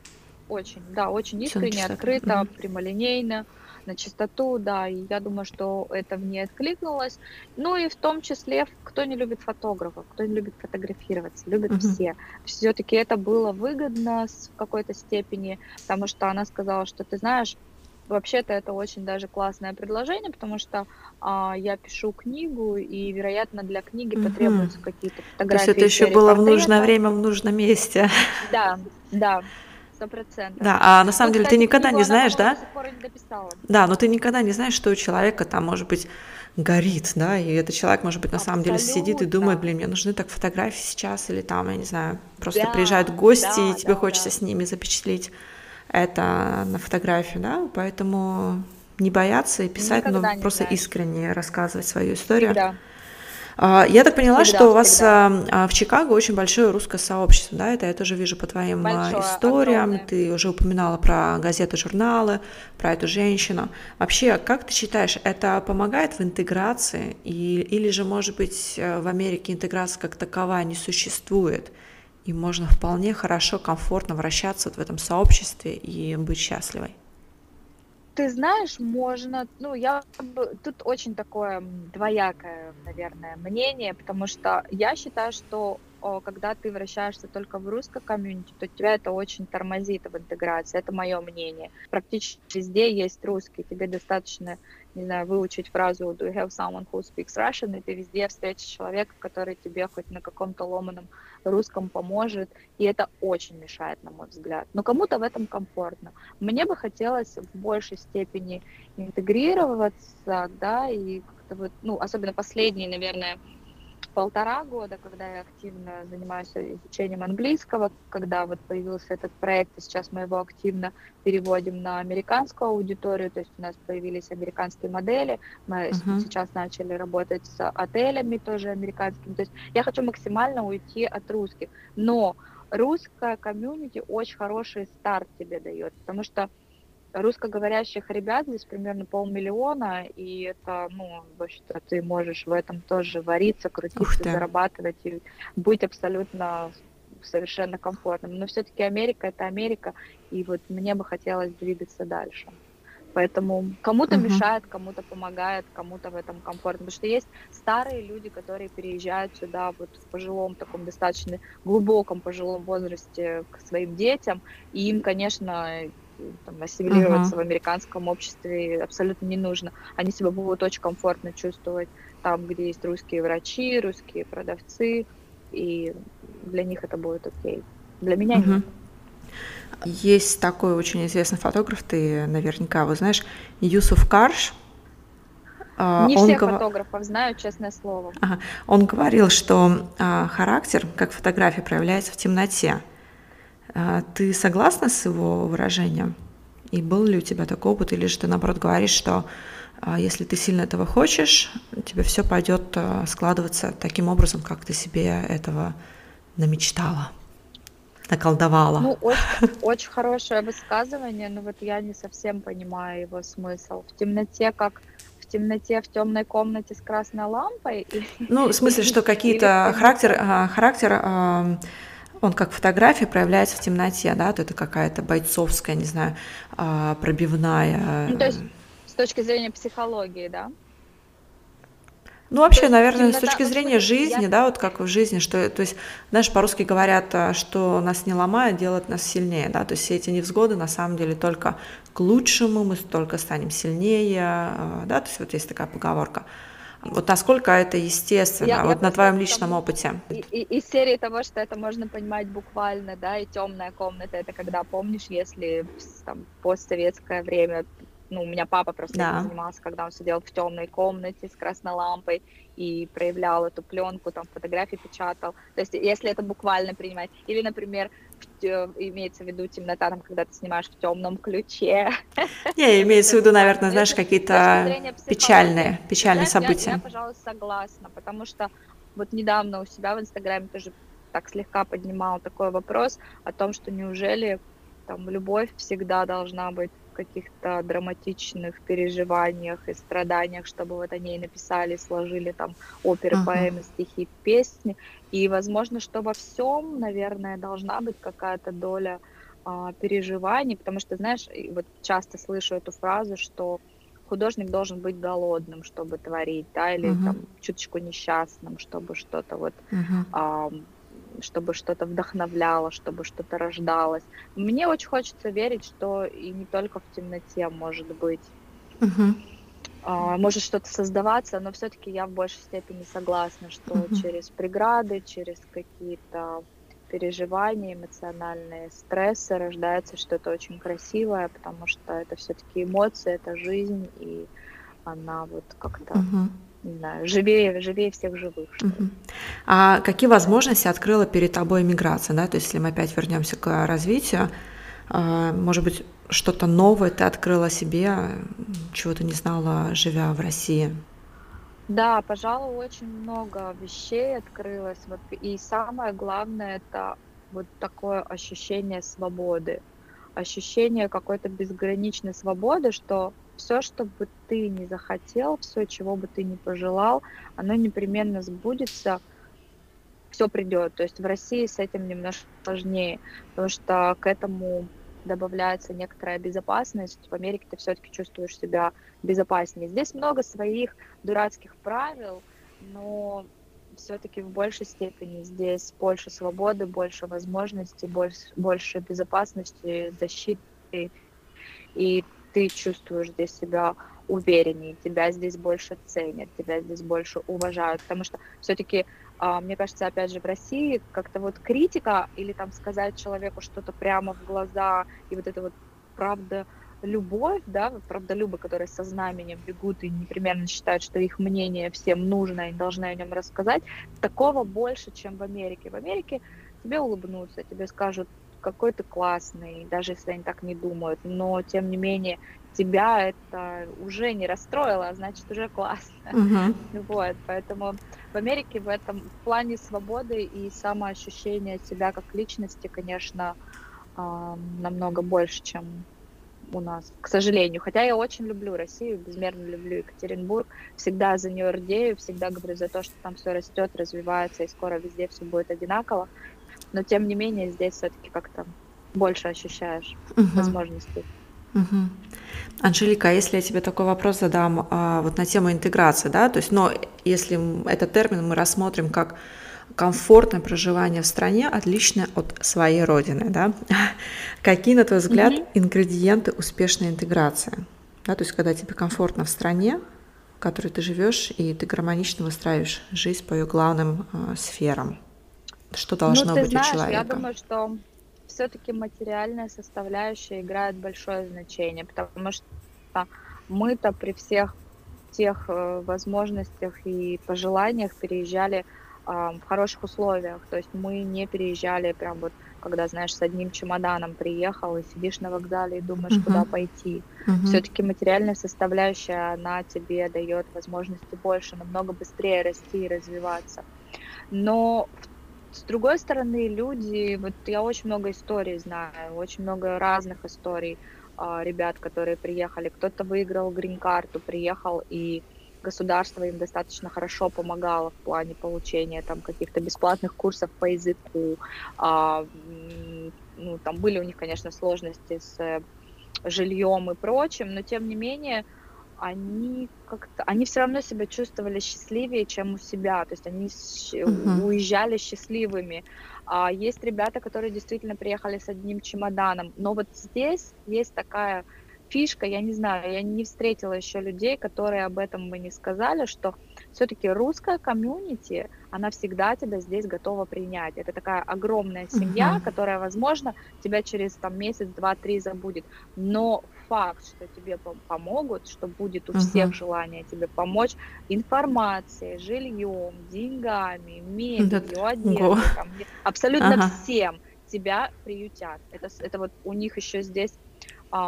искренне, открыто, прямолинейно, на чистоту, да, и я думаю, что это в ней откликнулось. Ну и в том числе, кто не любит фотографов, кто не любит фотографироваться, любят все. Все-таки это было выгодно в какой-то степени, потому что она сказала, что ты знаешь, вообще-то это очень даже классное предложение, потому что я пишу книгу, и, вероятно, для книги потребуются какие-то фотографии. То есть это еще было в нужное время, в нужном месте. Да, да. 100%. Да, а на самом деле, кстати, ты никогда не знаешь, да? Да, но ты никогда не знаешь, что у человека там, может быть, горит, да, и этот человек, может быть, на самом деле сидит и думает, блин, мне нужны так фотографии сейчас, или там, я не знаю, просто приезжают гости, и тебе хочется с ними запечатлеть это на фотографию, да, поэтому не бояться и писать, но просто искренне рассказывать свою историю. Всегда. Я так поняла, что у вас в Чикаго очень большое русское сообщество, да, это я тоже вижу по твоим историям, огромное. Ты уже упоминала про газеты, журналы, про эту женщину. Вообще, как ты считаешь, это помогает в интеграции, или же, может быть, в Америке интеграция как таковая не существует, и можно вполне хорошо, комфортно вращаться вот в этом сообществе и быть счастливой? Ты знаешь, можно, ну, тут очень такое двоякое, наверное, мнение, потому что я считаю, что когда ты вращаешься только в русской комьюнити, то тебя это очень тормозит в интеграции, это мое мнение. Практически везде есть русский, тебе достаточно, не знаю, выучить фразу «Do you have someone who speaks Russian?» и ты везде встретишь человека, который тебе хоть на каком-то ломаном русском поможет, и это очень мешает, на мой взгляд. Но кому-то в этом комфортно. Мне бы хотелось в большей степени интегрироваться, да, и как-то вот, ну, особенно последние, наверное, полтора года, когда я активно занимаюсь изучением английского, когда вот появился этот проект, и сейчас мы его активно переводим на американскую аудиторию, то есть у нас появились американские модели, мы сейчас начали работать с отелями тоже американскими, то есть я хочу максимально уйти от русских, но русская комьюнити очень хороший старт тебе дает, потому что русскоговорящих ребят здесь примерно 500 000, и это, ну, вообще-то ты можешь в этом тоже вариться, крутиться, зарабатывать и быть абсолютно совершенно комфортным. Но все-таки Америка — это Америка, и вот мне бы хотелось двигаться дальше. Поэтому кому-то мешает, кому-то помогает, кому-то в этом комфортно. Потому что есть старые люди, которые переезжают сюда вот в пожилом, таком достаточно глубоком пожилом возрасте к своим детям, и им, конечно, там, ассимилироваться в американском обществе абсолютно не нужно. Они себя будут очень комфортно чувствовать там, где есть русские врачи, русские продавцы, и для них это будет окей. Для меня нет. Есть такой очень известный фотограф, ты наверняка его знаешь, Юсуф Карш. Не всех фотографов знаю, честное слово. Он говорил, что характер, как фотография, проявляется в темноте. Ты согласна с его выражением? И был ли у тебя такой опыт, или же ты, наоборот, говоришь, что если ты сильно этого хочешь, тебе все пойдет складываться таким образом, как ты себе этого намечтала, наколдовала? Ну, очень хорошее высказывание, но вот я не совсем понимаю его смысл. В темноте как... В темноте, в темной комнате с красной лампой? Ну, в смысле, что какие-то характер он как фотография проявляется в темноте, да, то это какая-то бойцовская, не знаю, пробивная. Ну, то есть с точки зрения психологии, да? Ну, вообще, наверное, с точки зрения жизни, да, вот как в жизни, что, то есть, знаешь, по-русски говорят, что нас не ломают, делают нас сильнее, да, то есть все эти невзгоды, на самом деле, только к лучшему, мы только станем сильнее, да, то есть вот есть такая поговорка. Вот насколько это естественно, вот на твоем личном опыте? Из серии того, что это можно понимать буквально, да, и темная комната, это когда, помнишь, если там постсоветское время... Ну, у меня папа просто этим занимался, когда он сидел в темной комнате с красной лампой и проявлял эту пленку, там фотографии печатал. То есть, если это буквально принимать. Или, например, имеется в виду темнота, там, когда ты снимаешь в темном ключе. Не, имеется в виду, наверное, знаешь, какие-то печальные события. Я, пожалуй, согласна, потому что вот недавно у себя в Инстаграме тоже так слегка поднимала такой вопрос о том, что неужели там любовь всегда должна быть каких-то драматичных переживаниях и страданиях, чтобы вот о ней написали, сложили там оперы, поэмы, стихи, песни. И, возможно, что во всем, наверное, должна быть какая-то доля переживаний, потому что, знаешь, вот часто слышу эту фразу, что художник должен быть голодным, чтобы творить, да, или там чуточку несчастным, чтобы что-то вот... чтобы что-то вдохновляло, чтобы что-то рождалось. Мне очень хочется верить, что и не только в темноте может быть, может что-то создаваться, но все-таки я в большей степени согласна, что через преграды, через какие-то переживания, эмоциональные стрессы, рождается что-то очень красивое, потому что это все-таки эмоции, это жизнь, и она вот как-то, не знаю, живее всех живых. А какие возможности открыла перед тобой эмиграция, да? То есть, если мы опять вернемся к развитию, может быть, что-то новое ты открыла себе, чего ты не знала, живя в России? Да, пожалуй, очень много вещей открылось. Вот, и самое главное, это вот такое ощущение свободы, ощущение какой-то безграничной свободы, что все, что бы ты не захотел, все, чего бы ты не пожелал, оно непременно сбудется, все придет. То есть в России с этим немножко сложнее, потому что к этому добавляется некоторая безопасность. В Америке ты все-таки чувствуешь себя безопаснее. Здесь много своих дурацких правил, но все-таки в большей степени здесь больше свободы, больше возможностей, больше безопасности, защиты. И ты чувствуешь здесь себя увереннее, тебя здесь больше ценят, тебя здесь больше уважают. Потому что все-таки, мне кажется, опять же, в России как-то вот критика или там сказать человеку что-то прямо в глаза, и вот это вот правдолюбовь, да, правдолюбы, которые со знаменем бегут и непременно считают, что их мнение всем нужно и должны о нем рассказать, такого больше, чем в Америке. В Америке тебе улыбнутся, тебе скажут, какой ты классный, даже если они так не думают, но тем не менее тебя это уже не расстроило, а значит уже классно. Вот, поэтому в Америке в этом в плане свободы и самоощущения себя как личности, конечно, намного больше, чем у нас, к сожалению. Хотя я очень люблю Россию, безмерно люблю Екатеринбург, всегда за нее рдею, всегда говорю за то, что там все растет, развивается и скоро везде все будет одинаково. Но, тем не менее, здесь все-таки как-то больше ощущаешь возможностей. Анжелика, если я тебе такой вопрос задам вот на тему интеграции, да, то есть, но если этот термин мы рассмотрим как комфортное проживание в стране, отличное от своей родины, да, какие, на твой взгляд, ингредиенты успешной интеграции? Да, то есть, когда тебе комфортно в стране, в которой ты живешь, и ты гармонично выстраиваешь жизнь по ее главным сферам. Что должно быть, знаешь, у человека? Я думаю, что все-таки материальная составляющая играет большое значение, потому что мы-то при всех тех возможностях и пожеланиях переезжали в хороших условиях, то есть мы не переезжали прям вот, когда, знаешь, с одним чемоданом приехал и сидишь на вокзале и думаешь, куда пойти. Все-таки материальная составляющая, она тебе дает возможности больше, намного быстрее расти и развиваться. Но с другой стороны, люди, вот я очень много историй знаю, очень много разных историй ребят, которые приехали. Кто-то выиграл грин-карту, приехал, и государство им достаточно хорошо помогало в плане получения там каких-то бесплатных курсов по языку. Ну, там были у них, конечно, сложности с жильем и прочим, но тем не менее они как-то, они все равно себя чувствовали счастливее, чем у себя, то есть они уезжали счастливыми. А есть ребята, которые действительно приехали с одним чемоданом, но вот здесь есть такая фишка, я не знаю, я не встретила еще людей, которые об этом бы не сказали, что все-таки русская комьюнити, она всегда тебя здесь готова принять. Это такая огромная семья, которая, возможно, тебя через там, месяц, два, три забудет. Но факт, что тебе помогут, что будет у всех желание тебе помочь информацией, жильем, деньгами, мебелью, одеждой, там, абсолютно всем тебя приютят. Это вот у них еще здесь.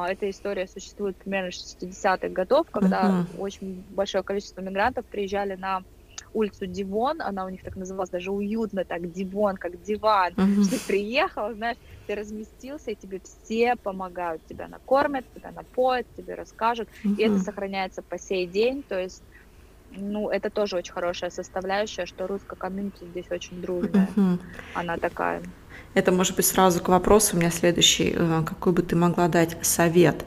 Эта история существует примерно с 60-х годов, когда очень большое количество мигрантов приезжали на улицу Дивон, она у них так называлась, даже уютно так, Дивон, как диван. Ты приехал, знаешь, ты разместился, и тебе все помогают, тебя накормят, тебя напоят, тебе расскажут, и это сохраняется по сей день, то есть, ну, это тоже очень хорошая составляющая, что русская комьюнити здесь очень дружная, она такая. Это, может быть, сразу к вопросу у меня следующий. Какой бы ты могла дать совет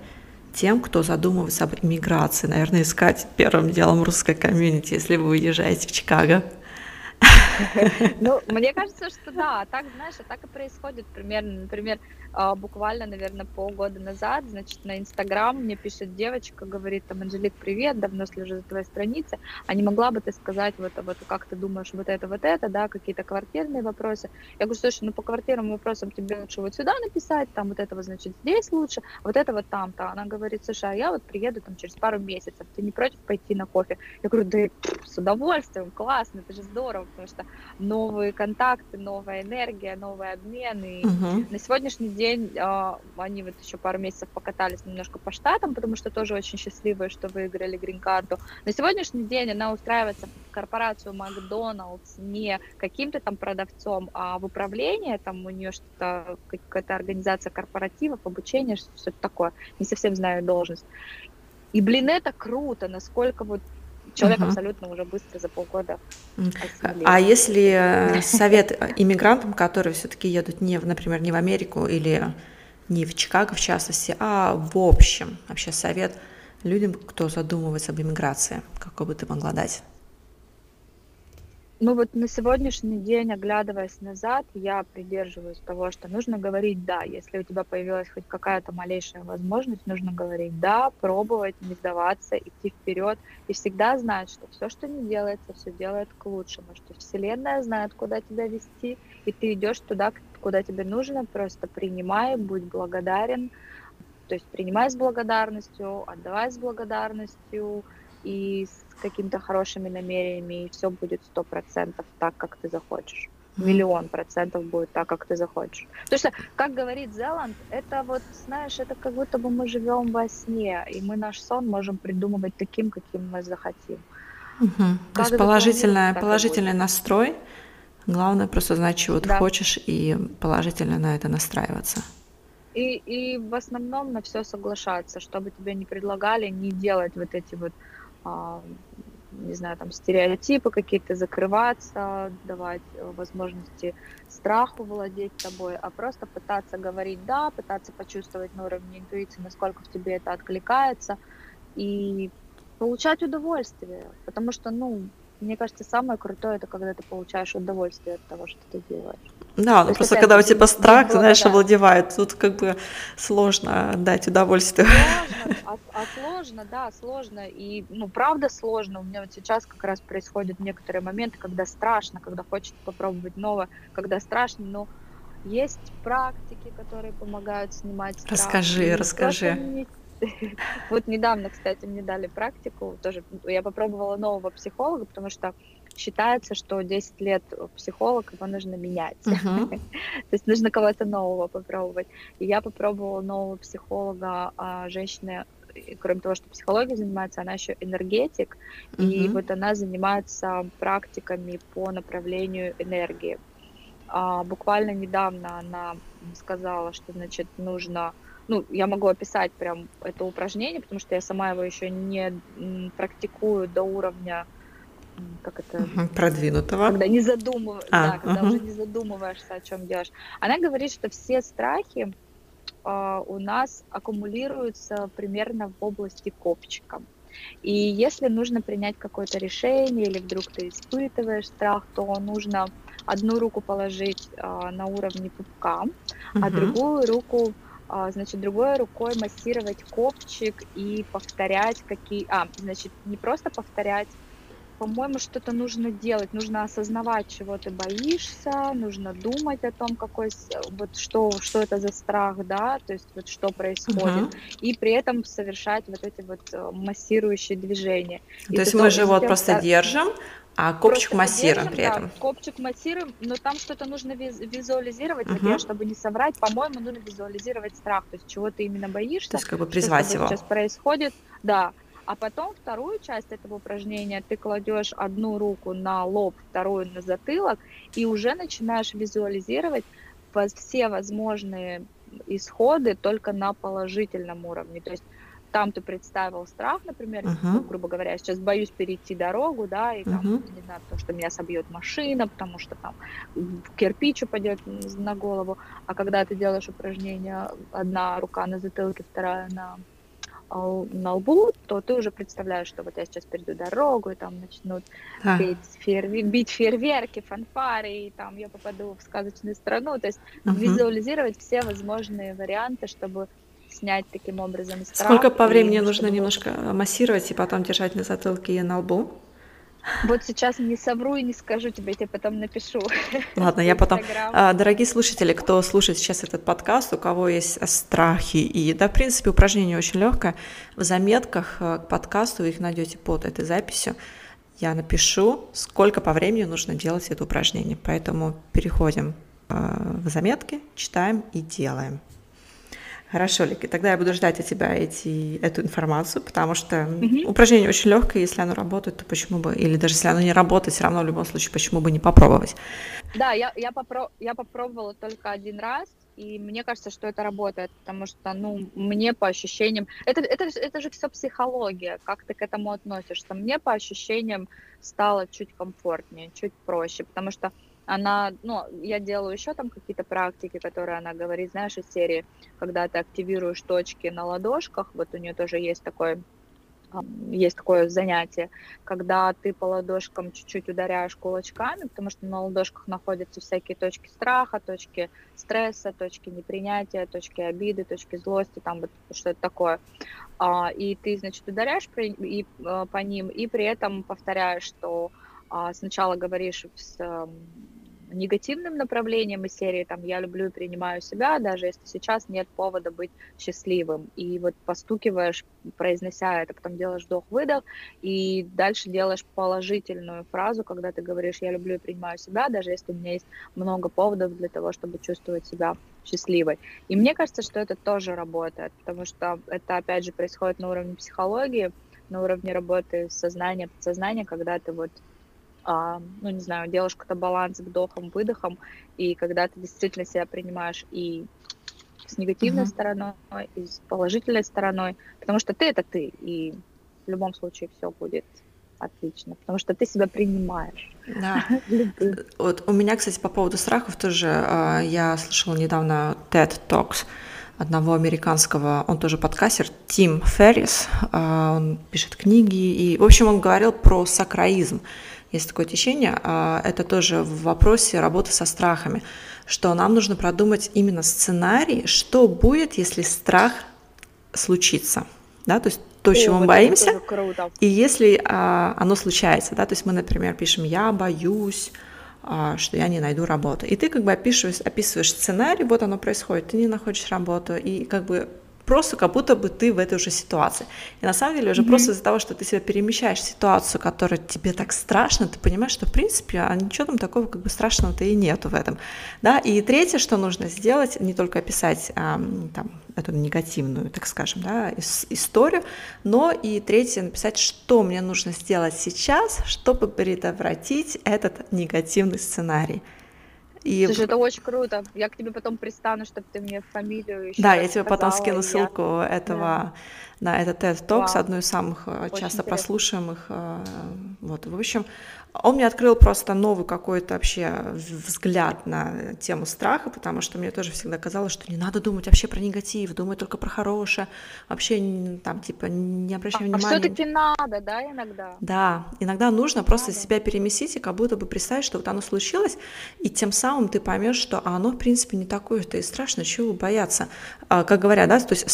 тем, кто задумывается об иммиграции? Наверное, искать первым делом русское комьюнити, если вы уезжаете в Чикаго. Ну, мне кажется, что да, так, знаешь, так и происходит примерно. Например, буквально, наверное, полгода назад, значит, на Инстаграм мне пишет девочка, говорит, там, Анжелик, привет, давно слежу за твоей страницей, а не могла бы ты сказать, вот, как ты думаешь, вот это, да, какие-то квартирные вопросы. Я говорю, слушай, ну, по квартирным вопросам тебе лучше вот сюда написать, там, вот этого, значит, здесь лучше, вот это вот там-то. Она говорит, слушай, а я вот приеду там через пару месяцев, ты не против пойти на кофе? Я говорю, да, с удовольствием, классно, это же здорово, потому что новые контакты, новая энергия, новый обмен, и на сегодняшний день они вот еще пару месяцев покатались немножко по штатам, потому что тоже очень счастливые, что выиграли грин-карту. На сегодняшний день она устраивается в корпорацию Макдоналдс не каким-то там продавцом, а в управление, там у нее что-то, какая-то организация корпоративов, обучение, что-то такое, не совсем знаю должность. И, блин, это круто, насколько вот человек абсолютно уже быстро за полгода. А если совет иммигрантам, которые все-таки едут, не, например, не в Америку или не в Чикаго, в частности, а в общем, вообще совет людям, кто задумывается об иммиграции, какой бы ты могла дать? Ну вот на сегодняшний день, оглядываясь назад, я придерживаюсь того, что нужно говорить «да». Если у тебя появилась хоть какая-то малейшая возможность, нужно говорить «да», пробовать, не сдаваться, идти вперед. И всегда знать, что все, что не делается, все делает к лучшему, что Вселенная знает, куда тебя вести, и ты идешь туда, куда тебе нужно, просто принимай, будь благодарен, то есть принимай с благодарностью, отдавай с благодарностью, и с какими-то хорошими намерениями, и все будет 100% так, как ты захочешь. 100% будет так, как ты захочешь. Потому что, как говорит Зеланд, это вот, знаешь, это как будто бы мы живем во сне, и мы наш сон можем придумывать таким, каким мы захотим. То есть положительный настрой, главное просто знать, чего ты хочешь, и положительно на это настраиваться. И в основном на все соглашаться, чтобы тебе не предлагали, не делать вот эти вот не знаю, там стереотипы какие-то, закрываться, давать возможности страху владеть тобой, а просто пытаться говорить «да», пытаться почувствовать на уровне интуиции, насколько в тебе это откликается, и получать удовольствие, потому что, ну, мне кажется, самое крутое – это когда ты получаешь удовольствие от того, что ты делаешь. Да, ну просто когда у тебя страх, знаешь, овладевает, тут как бы сложно дать удовольствие. Сложно, и, ну, правда сложно. У меня вот сейчас как раз происходят некоторые моменты, когда страшно, когда хочется попробовать новое, когда страшно, но есть практики, которые помогают снимать страх. Расскажи. Вот недавно, кстати, мне дали практику, тоже я попробовала нового психолога, потому что считается, что 10 лет психолог, его нужно менять. То есть нужно кого-то нового попробовать. И я попробовала нового психолога, женщины, кроме того, что психологией занимается, она еще энергетик, и вот она занимается практиками по направлению энергии. Буквально недавно она сказала, что, значит, нужно... Ну, я могу описать прям это упражнение, потому что я сама его еще не практикую до уровня, как это... продвинутого. Когда не задумываешься, когда уже не задумываешься, о чем делаешь. Она говорит, что все страхи у нас аккумулируются примерно в области копчика. И если нужно принять какое-то решение, или вдруг ты испытываешь страх, то нужно одну руку положить на уровне пупка, а другую руку... значит, другой рукой массировать копчик и повторять какие... значит, не просто повторять, по-моему, что-то нужно делать, нужно осознавать, чего ты боишься, нужно думать о том, какой... вот что это за страх, да, то есть вот что происходит, и при этом совершать вот эти вот массирующие движения. То есть мы живот просто держим, а копчик массируем при этом. Да, копчик массируем, но там что-то нужно визуализировать, чтобы не соврать. По-моему, нужно визуализировать страх, то есть чего ты именно боишься. То есть как бы призвать его. Сейчас происходит, да. А потом вторую часть этого упражнения ты кладешь одну руку на лоб, вторую на затылок, и уже начинаешь визуализировать все возможные исходы только на положительном уровне. То есть там ты представил страх, например, грубо говоря, я сейчас боюсь перейти дорогу, да, и там, не знаю, потому что меня собьет машина, потому что там кирпич упадет на голову, а когда ты делаешь упражнение, одна рука на затылке, вторая на на лбу, то ты уже представляешь, что вот я сейчас перейду дорогу, и там начнут бить фейерверки, фанфары, и там я попаду в сказочную страну. То есть визуализировать все возможные варианты, чтобы снять таким образом страх. Сколько по времени нужно немножко массировать и потом держать на затылке и на лбу? Вот сейчас не совру и не скажу тебе, я тебе потом напишу. Ладно, я потом. Дорогие слушатели, кто слушает сейчас этот подкаст, у кого есть страхи и, да, в принципе, упражнение очень легкое, в заметках к подкасту вы их найдете под этой записью. Я напишу, сколько по времени нужно делать это упражнение. Поэтому переходим в заметки, читаем и делаем. Хорошо, Лики, тогда я буду ждать от тебя эту информацию, потому что упражнение очень легкое, если оно работает, то почему бы, или даже если оно не работает, все равно в любом случае, почему бы не попробовать? Да, я попробовала только один раз, и мне кажется, что это работает, потому что, ну, мне по ощущениям, это же все психология, как ты к этому относишься, мне по ощущениям стало чуть комфортнее, чуть проще, потому что она, ну, я делаю еще там какие-то практики, которые она говорит, знаешь, из серии, когда ты активируешь точки на ладошках, вот у нее тоже есть такое занятие, когда ты по ладошкам чуть-чуть ударяешь кулачками, потому что на ладошках находятся всякие точки страха, точки стресса, точки непринятия, точки обиды, точки злости, там вот что-то такое. И ты, значит, ударяешь по ним, и при этом повторяешь, что сначала говоришь с негативным направлением из серии там «я люблю и принимаю себя, даже если сейчас нет повода быть счастливым». И вот постукиваешь, произнося это, потом делаешь вдох-выдох, и дальше делаешь положительную фразу, когда ты говоришь «я люблю и принимаю себя, даже если у меня есть много поводов для того, чтобы чувствовать себя счастливой». И мне кажется, что это тоже работает, потому что это, опять же, происходит на уровне психологии, на уровне работы сознания, подсознания, когда ты вот ну, не знаю, делаешь какой-то баланс вдохом, выдохом, и когда ты действительно себя принимаешь и с негативной стороной, и с положительной стороной, потому что ты — это ты, и в любом случае все будет отлично, потому что ты себя принимаешь. Да. Вот у меня, кстати, по поводу страхов тоже, я слышала недавно TED Talks одного американского, он тоже подкастер, Тим Феррис, он пишет книги, и, в общем, он говорил про сакраизм. Есть такое течение, это тоже в вопросе работы со страхами, что нам нужно продумать именно сценарий, что будет, если страх случится, да, то есть то, чего мы боимся, и если оно случается, да, то есть мы, например, пишем «я боюсь», что я не найду работу, и ты как бы описываешь сценарий, вот оно происходит, ты не находишь работу, и как бы просто как будто бы ты в этой уже ситуации. И на самом деле уже просто из-за того, что ты себя перемещаешь в ситуацию, которая тебе так страшно, ты понимаешь, что в принципе ничего там такого как бы страшного-то и нету в этом. Да? И третье, что нужно сделать, не только описать там, эту негативную, так скажем, да, историю, но и третье, написать, что мне нужно сделать сейчас, чтобы предотвратить этот негативный сценарий. И... Слушай, это очень круто. Я к тебе потом пристану, чтобы ты мне фамилию еще. Да, я тебе потом скину ссылку этого на этот TED Talks, одну из самых часто прослушиваемых. Вот, в общем, он мне открыл просто новый какой-то вообще взгляд на тему страха, потому что мне тоже всегда казалось, что не надо думать вообще про негатив, думай только про хорошее, вообще там типа не обращай внимания. А все-таки надо, да, иногда? Да, иногда нужно просто себя переместить и как будто бы представить, что вот оно случилось, и тем самым ты поймешь, что оно, в принципе, не такое-то и страшно, чего бояться. Как говорят, да, то есть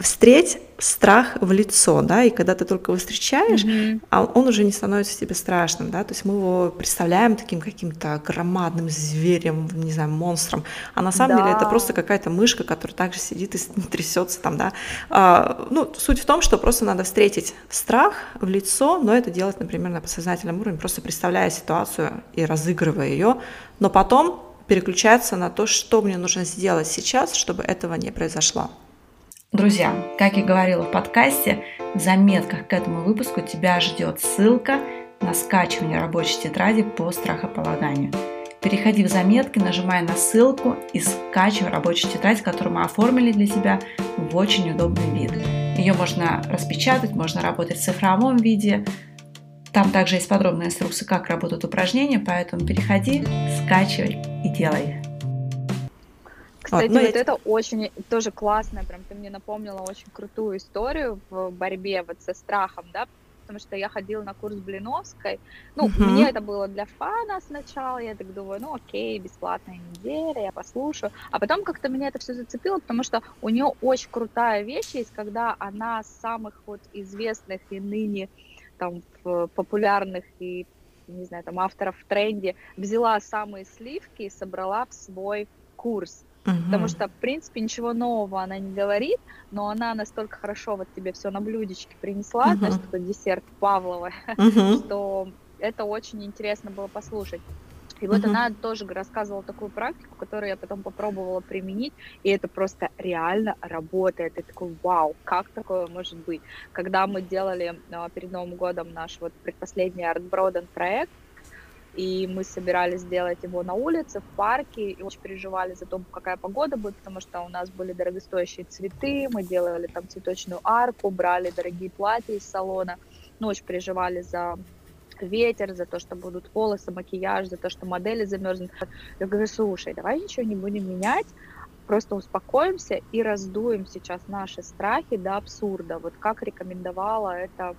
встреть страх в лицо, да, и когда ты только его встречаешь, он уже не становится тебе страшным, да, то есть мы его представляем таким каким-то громадным зверем, не знаю, монстром, а на самом деле это просто какая-то мышка, которая также сидит и трясется там, да. Ну, суть в том, что просто надо встретить страх в лицо, но это делать, например, на подсознательном уровне, просто представляя ситуацию и разыгрывая ее, но потом переключаться на то, что мне нужно сделать сейчас, чтобы этого не произошло. Друзья, как я говорила в подкасте, в заметках к этому выпуску тебя ждет ссылка на скачивание рабочей тетради по страхополаганию. Переходи в заметки, нажимай на ссылку и скачивай рабочую тетрадь, которую мы оформили для тебя в очень удобный вид. Ее можно распечатать, можно работать в цифровом виде. Там также есть подробная инструкция, как работают упражнения, поэтому переходи, скачивай и делай. Кстати, вот это очень тоже классно, прям ты мне напомнила очень крутую историю в борьбе вот со страхом, да, потому что я ходила на курс Блиновской, ну, мне это было для фана сначала, я так думаю, ну, окей, бесплатная неделя, я послушаю, а потом как-то меня это все зацепило, потому что у нее очень крутая вещь есть, когда она самых вот известных и ныне там популярных и, не знаю, там авторов в тренде взяла самые сливки и собрала в свой курс. Потому что, в принципе, ничего нового она не говорит, но она настолько хорошо вот тебе все на блюдечке принесла, знаешь, такой десерт Павлова, что это очень интересно было послушать. И вот она тоже рассказывала такую практику, которую я потом попробовала применить, и это просто реально работает. И такой, вау, как такое может быть? Когда мы делали перед Новым годом наш вот предпоследний Art Broaden проект, и мы собирались сделать его на улице, в парке, и очень переживали за то, какая погода будет, потому что у нас были дорогостоящие цветы, мы делали там цветочную арку, брали дорогие платья из салона, ну, очень переживали за ветер, за то, что будут волосы, макияж, за то, что модели замерзнут. Я говорю, слушай, давай ничего не будем менять, просто успокоимся и раздуем сейчас наши страхи до абсурда, вот как рекомендовала это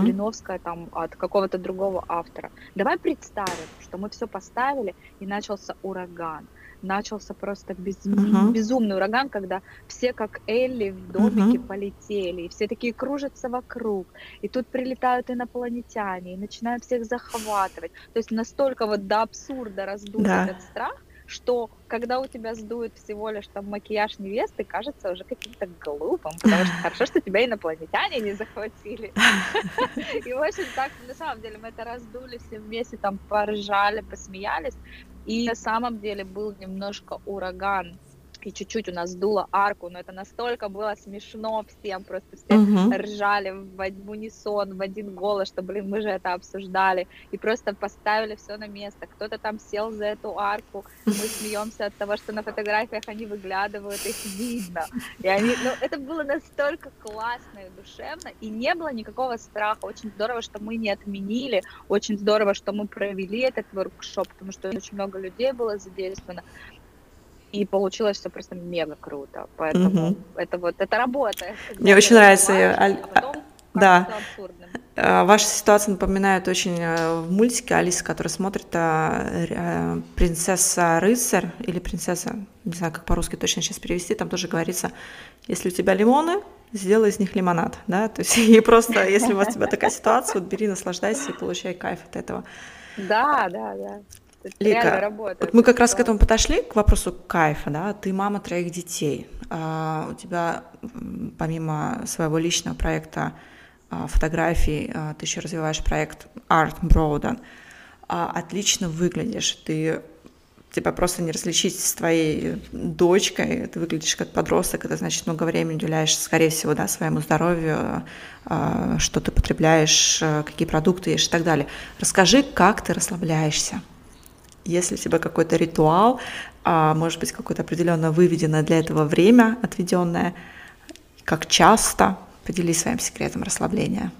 Блиновская там от какого-то другого автора. Давай представим, что мы все поставили, и начался ураган. Начался просто безумный ураган, когда все как Элли в домике полетели, и все такие кружатся вокруг, и тут прилетают инопланетяне, и начинают всех захватывать. То есть настолько вот до абсурда раздут этот страх, что когда у тебя сдует всего лишь там макияж невесты, кажется уже каким-то глупым, потому что хорошо, что тебя инопланетяне не захватили. И в общем так, на самом деле, мы это раздули, все вместе там поржали, посмеялись. И на самом деле был немножко ураган, и чуть-чуть у нас сдуло арку, но это настолько было смешно всем, просто все ржали в унисон, в один голос, что, блин, мы же это обсуждали, и просто поставили все на место, кто-то там сел за эту арку, мы смеемся от того, что на фотографиях они выглядывают, их видно, и они, ну, это было настолько классно и душевно, и не было никакого страха, очень здорово, что мы не отменили, очень здорово, что мы провели этот воркшоп, потому что очень много людей было задействовано, и получилось все просто мега круто, поэтому это вот, это работает. Мне очень нравится абсурдно. Ваша ситуация напоминает очень в мультике Алиса, которая смотрит «Принцесса-рыцарь» или «Принцесса», не знаю, как по-русски точно сейчас перевести, там тоже говорится, если у тебя лимоны, сделай из них лимонад, да, то есть и просто, если у вас такая ситуация, вот бери, наслаждайся и получай кайф от этого. Да, да, да. Лика, вот мы как раз к этому подошли, к вопросу кайфа, да, ты мама троих детей, у тебя помимо своего личного проекта фотографий, ты еще развиваешь проект Art Broaden, отлично выглядишь, тебя просто не различить с твоей дочкой, ты выглядишь как подросток, это значит много времени уделяешь, скорее всего, да, своему здоровью, что ты потребляешь, какие продукты ешь и так далее. Расскажи, как ты расслабляешься. Есть ли у тебя какой-то ритуал, может быть, какое-то определенно выведенное для этого время, отведенное, как часто? Поделись своим секретом расслабления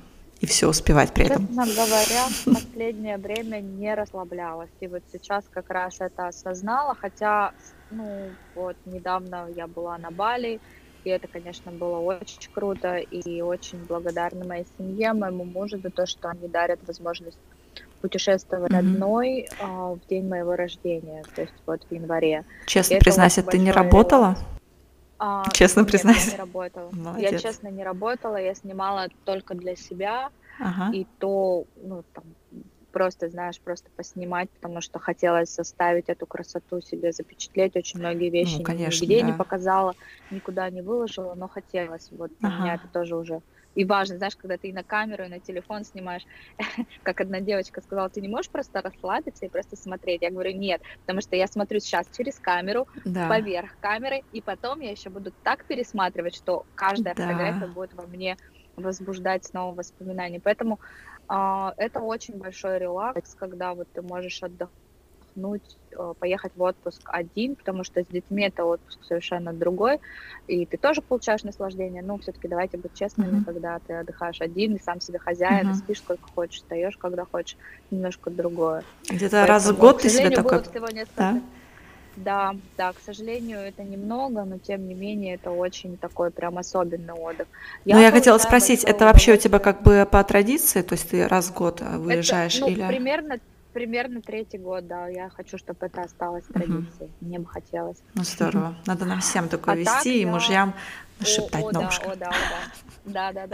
и все успевать при этом. Честно говоря, в последнее время не расслаблялась, и вот сейчас как раз это осознала, хотя, ну, вот недавно я была на Бали, и это, конечно, было очень круто, и очень благодарна моей семье, моему мужу за то, что они дарят возможность путешествовать одной в день моего рождения, то есть вот в январе. Честно признайся, ты не работала? Честно признайся. Я не работала. Молодец. Я честно не работала, я снимала только для себя, и то, ну, там, просто, знаешь, просто поснимать, потому что хотелось составить эту красоту себе, запечатлеть. Очень многие вещи, ну, конечно, нигде не показала, никуда не выложила, но хотелось. Вот для меня это тоже уже... И важно, знаешь, когда ты и на камеру, и на телефон снимаешь, как одна девочка сказала, ты не можешь просто расслабиться и просто смотреть. Я говорю, нет, потому что я смотрю сейчас через камеру, поверх камеры, и потом я еще буду так пересматривать, что каждая фотография будет во мне возбуждать снова воспоминания. Поэтому это очень большой релакс, когда вот ты можешь отдохнуть, поехать в отпуск один, потому что с детьми это отпуск совершенно другой, и ты тоже получаешь наслаждение, но все-таки давайте быть честными, когда ты отдыхаешь один, и сам себе хозяин, и спишь сколько хочешь, встаешь, когда хочешь, немножко другое. Где-то раз в год ты себе такой... Да, к сожалению, это немного, но тем не менее это очень такой прям особенный отдых. Но я хотела спросить, это вообще у тебя как бы по традиции, то есть ты раз в год выезжаешь это, ну, или... Примерно третий год, да, я хочу, чтобы это осталось традицией, мне бы хотелось. Ну здорово, надо нам всем такое вести так, и мужьям шептать на ушко. Да.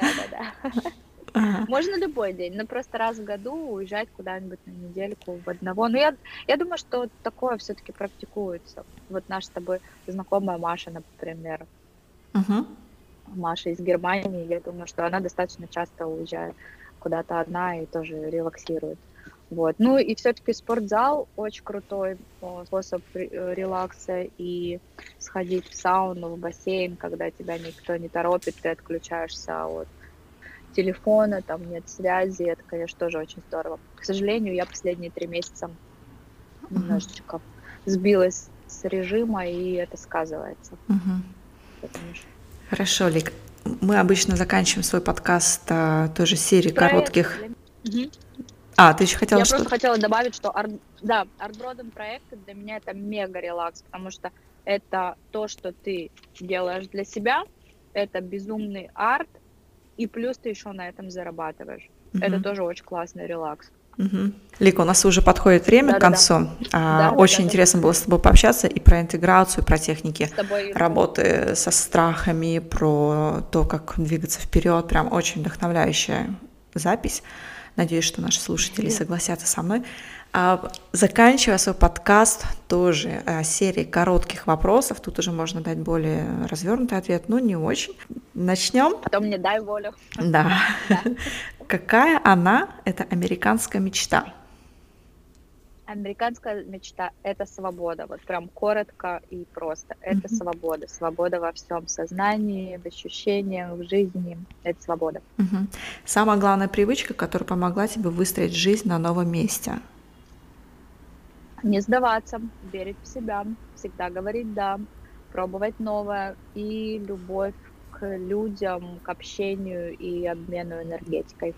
Можно любой день, но просто раз в году уезжать куда-нибудь на недельку в одного. Но я думаю, что такое все-таки практикуется. Вот наша с тобой знакомая Маша, например. Uh-huh. Маша из Германии, я думаю, что она достаточно часто уезжает куда-то одна и тоже релаксирует. Вот. Ну и все-таки спортзал очень крутой способ релакса, и сходить в сауну, в бассейн, когда тебя никто не торопит, ты отключаешься от телефона, там нет связи, это, конечно, тоже очень здорово. К сожалению, я последние 3 месяца немножечко сбилась с режима, и это сказывается. Хорошо, Лик. Мы обычно заканчиваем свой подкаст той же серии коротких... ты еще хотела что-то? Я просто хотела добавить, что Art Broaden проекты для меня это мега релакс, потому что это то, что ты делаешь для себя, это безумный арт, и плюс ты еще на этом зарабатываешь. Это тоже очень классный релакс. Лика, у нас уже подходит время к концу. Очень интересно было с тобой пообщаться и про интеграцию, про техники работы со страхами, про то, как двигаться вперед. Прям очень вдохновляющая запись. Надеюсь, что наши слушатели согласятся со мной. Заканчивая свой подкаст, тоже серии коротких вопросов. Тут уже можно дать более развернутый ответ, но не очень. Начнем. Потом мне дай волю. Да. Какая она? Это американская мечта. Американская мечта – это свобода. Вот прям коротко и просто. Это свобода. Свобода во всем сознании, в ощущениях, в жизни. Это свобода. Самая главная привычка, которая помогла тебе выстроить жизнь на новом месте. Не сдаваться, верить в себя, всегда говорить «да», пробовать новое. И любовь к людям, к общению и обмену энергетикой.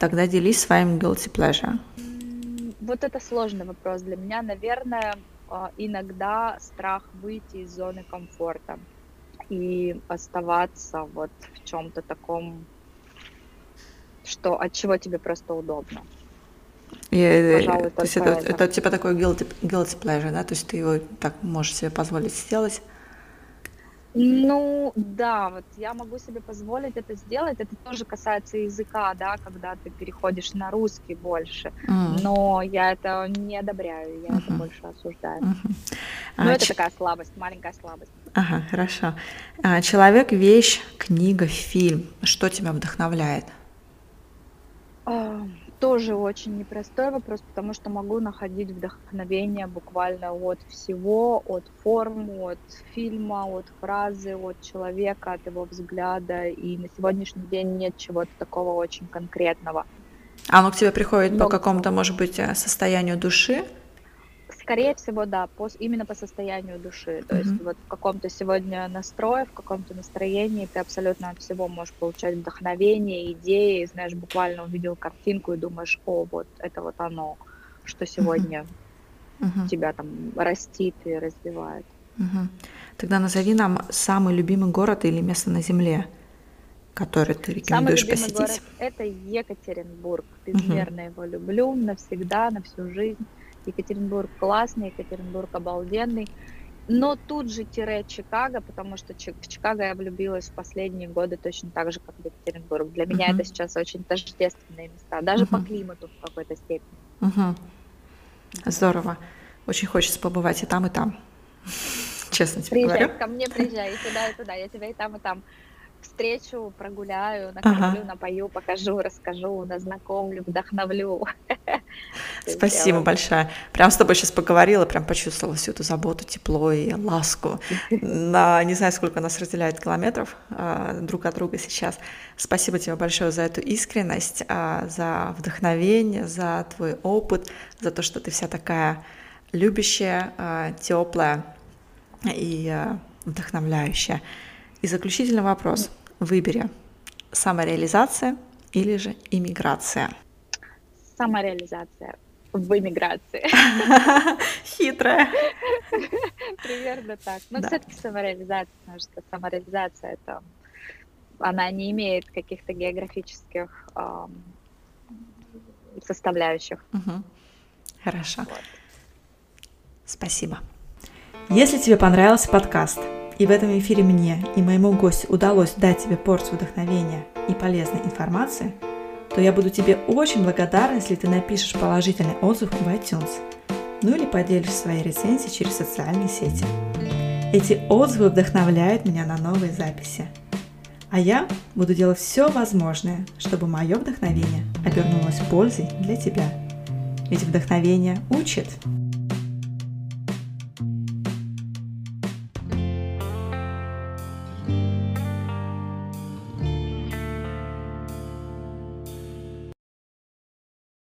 Тогда делись своим guilty pleasure. Вот это сложный вопрос для меня. Наверное, иногда страх выйти из зоны комфорта и оставаться вот в чем-то таком, что от чего тебе просто удобно. Пожалуй, то есть это типа такой guilty pleasure, да? То есть ты его так можешь себе позволить сделать? Ну, да, вот я могу себе позволить это сделать. Это тоже касается языка, да, когда ты переходишь на русский больше. Но я это не одобряю, я это больше осуждаю. Но это такая слабость, маленькая слабость. Ага, хорошо. Человек, вещь, книга, фильм. Что тебя вдохновляет? Тоже очень непростой вопрос, потому что могу находить вдохновение буквально от всего, от формы, от фильма, от фразы, от человека, от его взгляда. И на сегодняшний день нет чего-то такого очень конкретного. А оно к тебе приходит по какому-то, может быть, состоянию души? Скорее всего, да, именно по состоянию души. То есть вот в каком-то сегодня настрое, в каком-то настроении ты абсолютно от всего можешь получать вдохновение, идеи, знаешь, буквально увидел картинку и думаешь, вот это вот оно, что сегодня тебя там растит и развивает. Тогда назови нам самый любимый город или место на земле, который ты рекомендуешь посетить. Самый любимый город – это Екатеринбург. Безмерно его люблю навсегда, на всю жизнь. Екатеринбург классный, Екатеринбург обалденный, но тут же тире Чикаго, потому что в Чикаго я влюбилась в последние годы точно так же, как в Екатеринбург. Для меня это сейчас очень тождественные места, даже по климату в какой-то степени. Здорово. Очень хочется побывать и там, и там. Честно тебе говорю. Приезжай ко мне, приезжай, и туда, и туда. Я тебя и там, и там. Встречу, прогуляю, накормлю, напою, покажу, расскажу, назнакомлю, вдохновлю. Спасибо большое. Прям с тобой сейчас поговорила, прям почувствовала всю эту заботу, тепло и ласку. Не знаю, сколько нас разделяет километров друг от друга сейчас. Спасибо тебе большое за эту искренность, за вдохновение, за твой опыт, за то, что ты вся такая любящая, теплая и вдохновляющая. И заключительный вопрос. Выбери. Самореализация или же иммиграция? Самореализация. в эмиграции. Хитрая. Примерно так. Но все-таки самореализация, потому что самореализация это, она не имеет каких-то географических составляющих. Угу. Хорошо. Вот. Спасибо. Если тебе понравился подкаст, и в этом эфире мне и моему гостю удалось дать тебе порцию вдохновения и полезной информации, то я буду тебе очень благодарна, если ты напишешь положительный отзыв в iTunes, ну или поделишь свои рецензии через социальные сети. Эти отзывы вдохновляют меня на новые записи. А я буду делать все возможное, чтобы мое вдохновение обернулось пользой для тебя. Ведь вдохновение учит.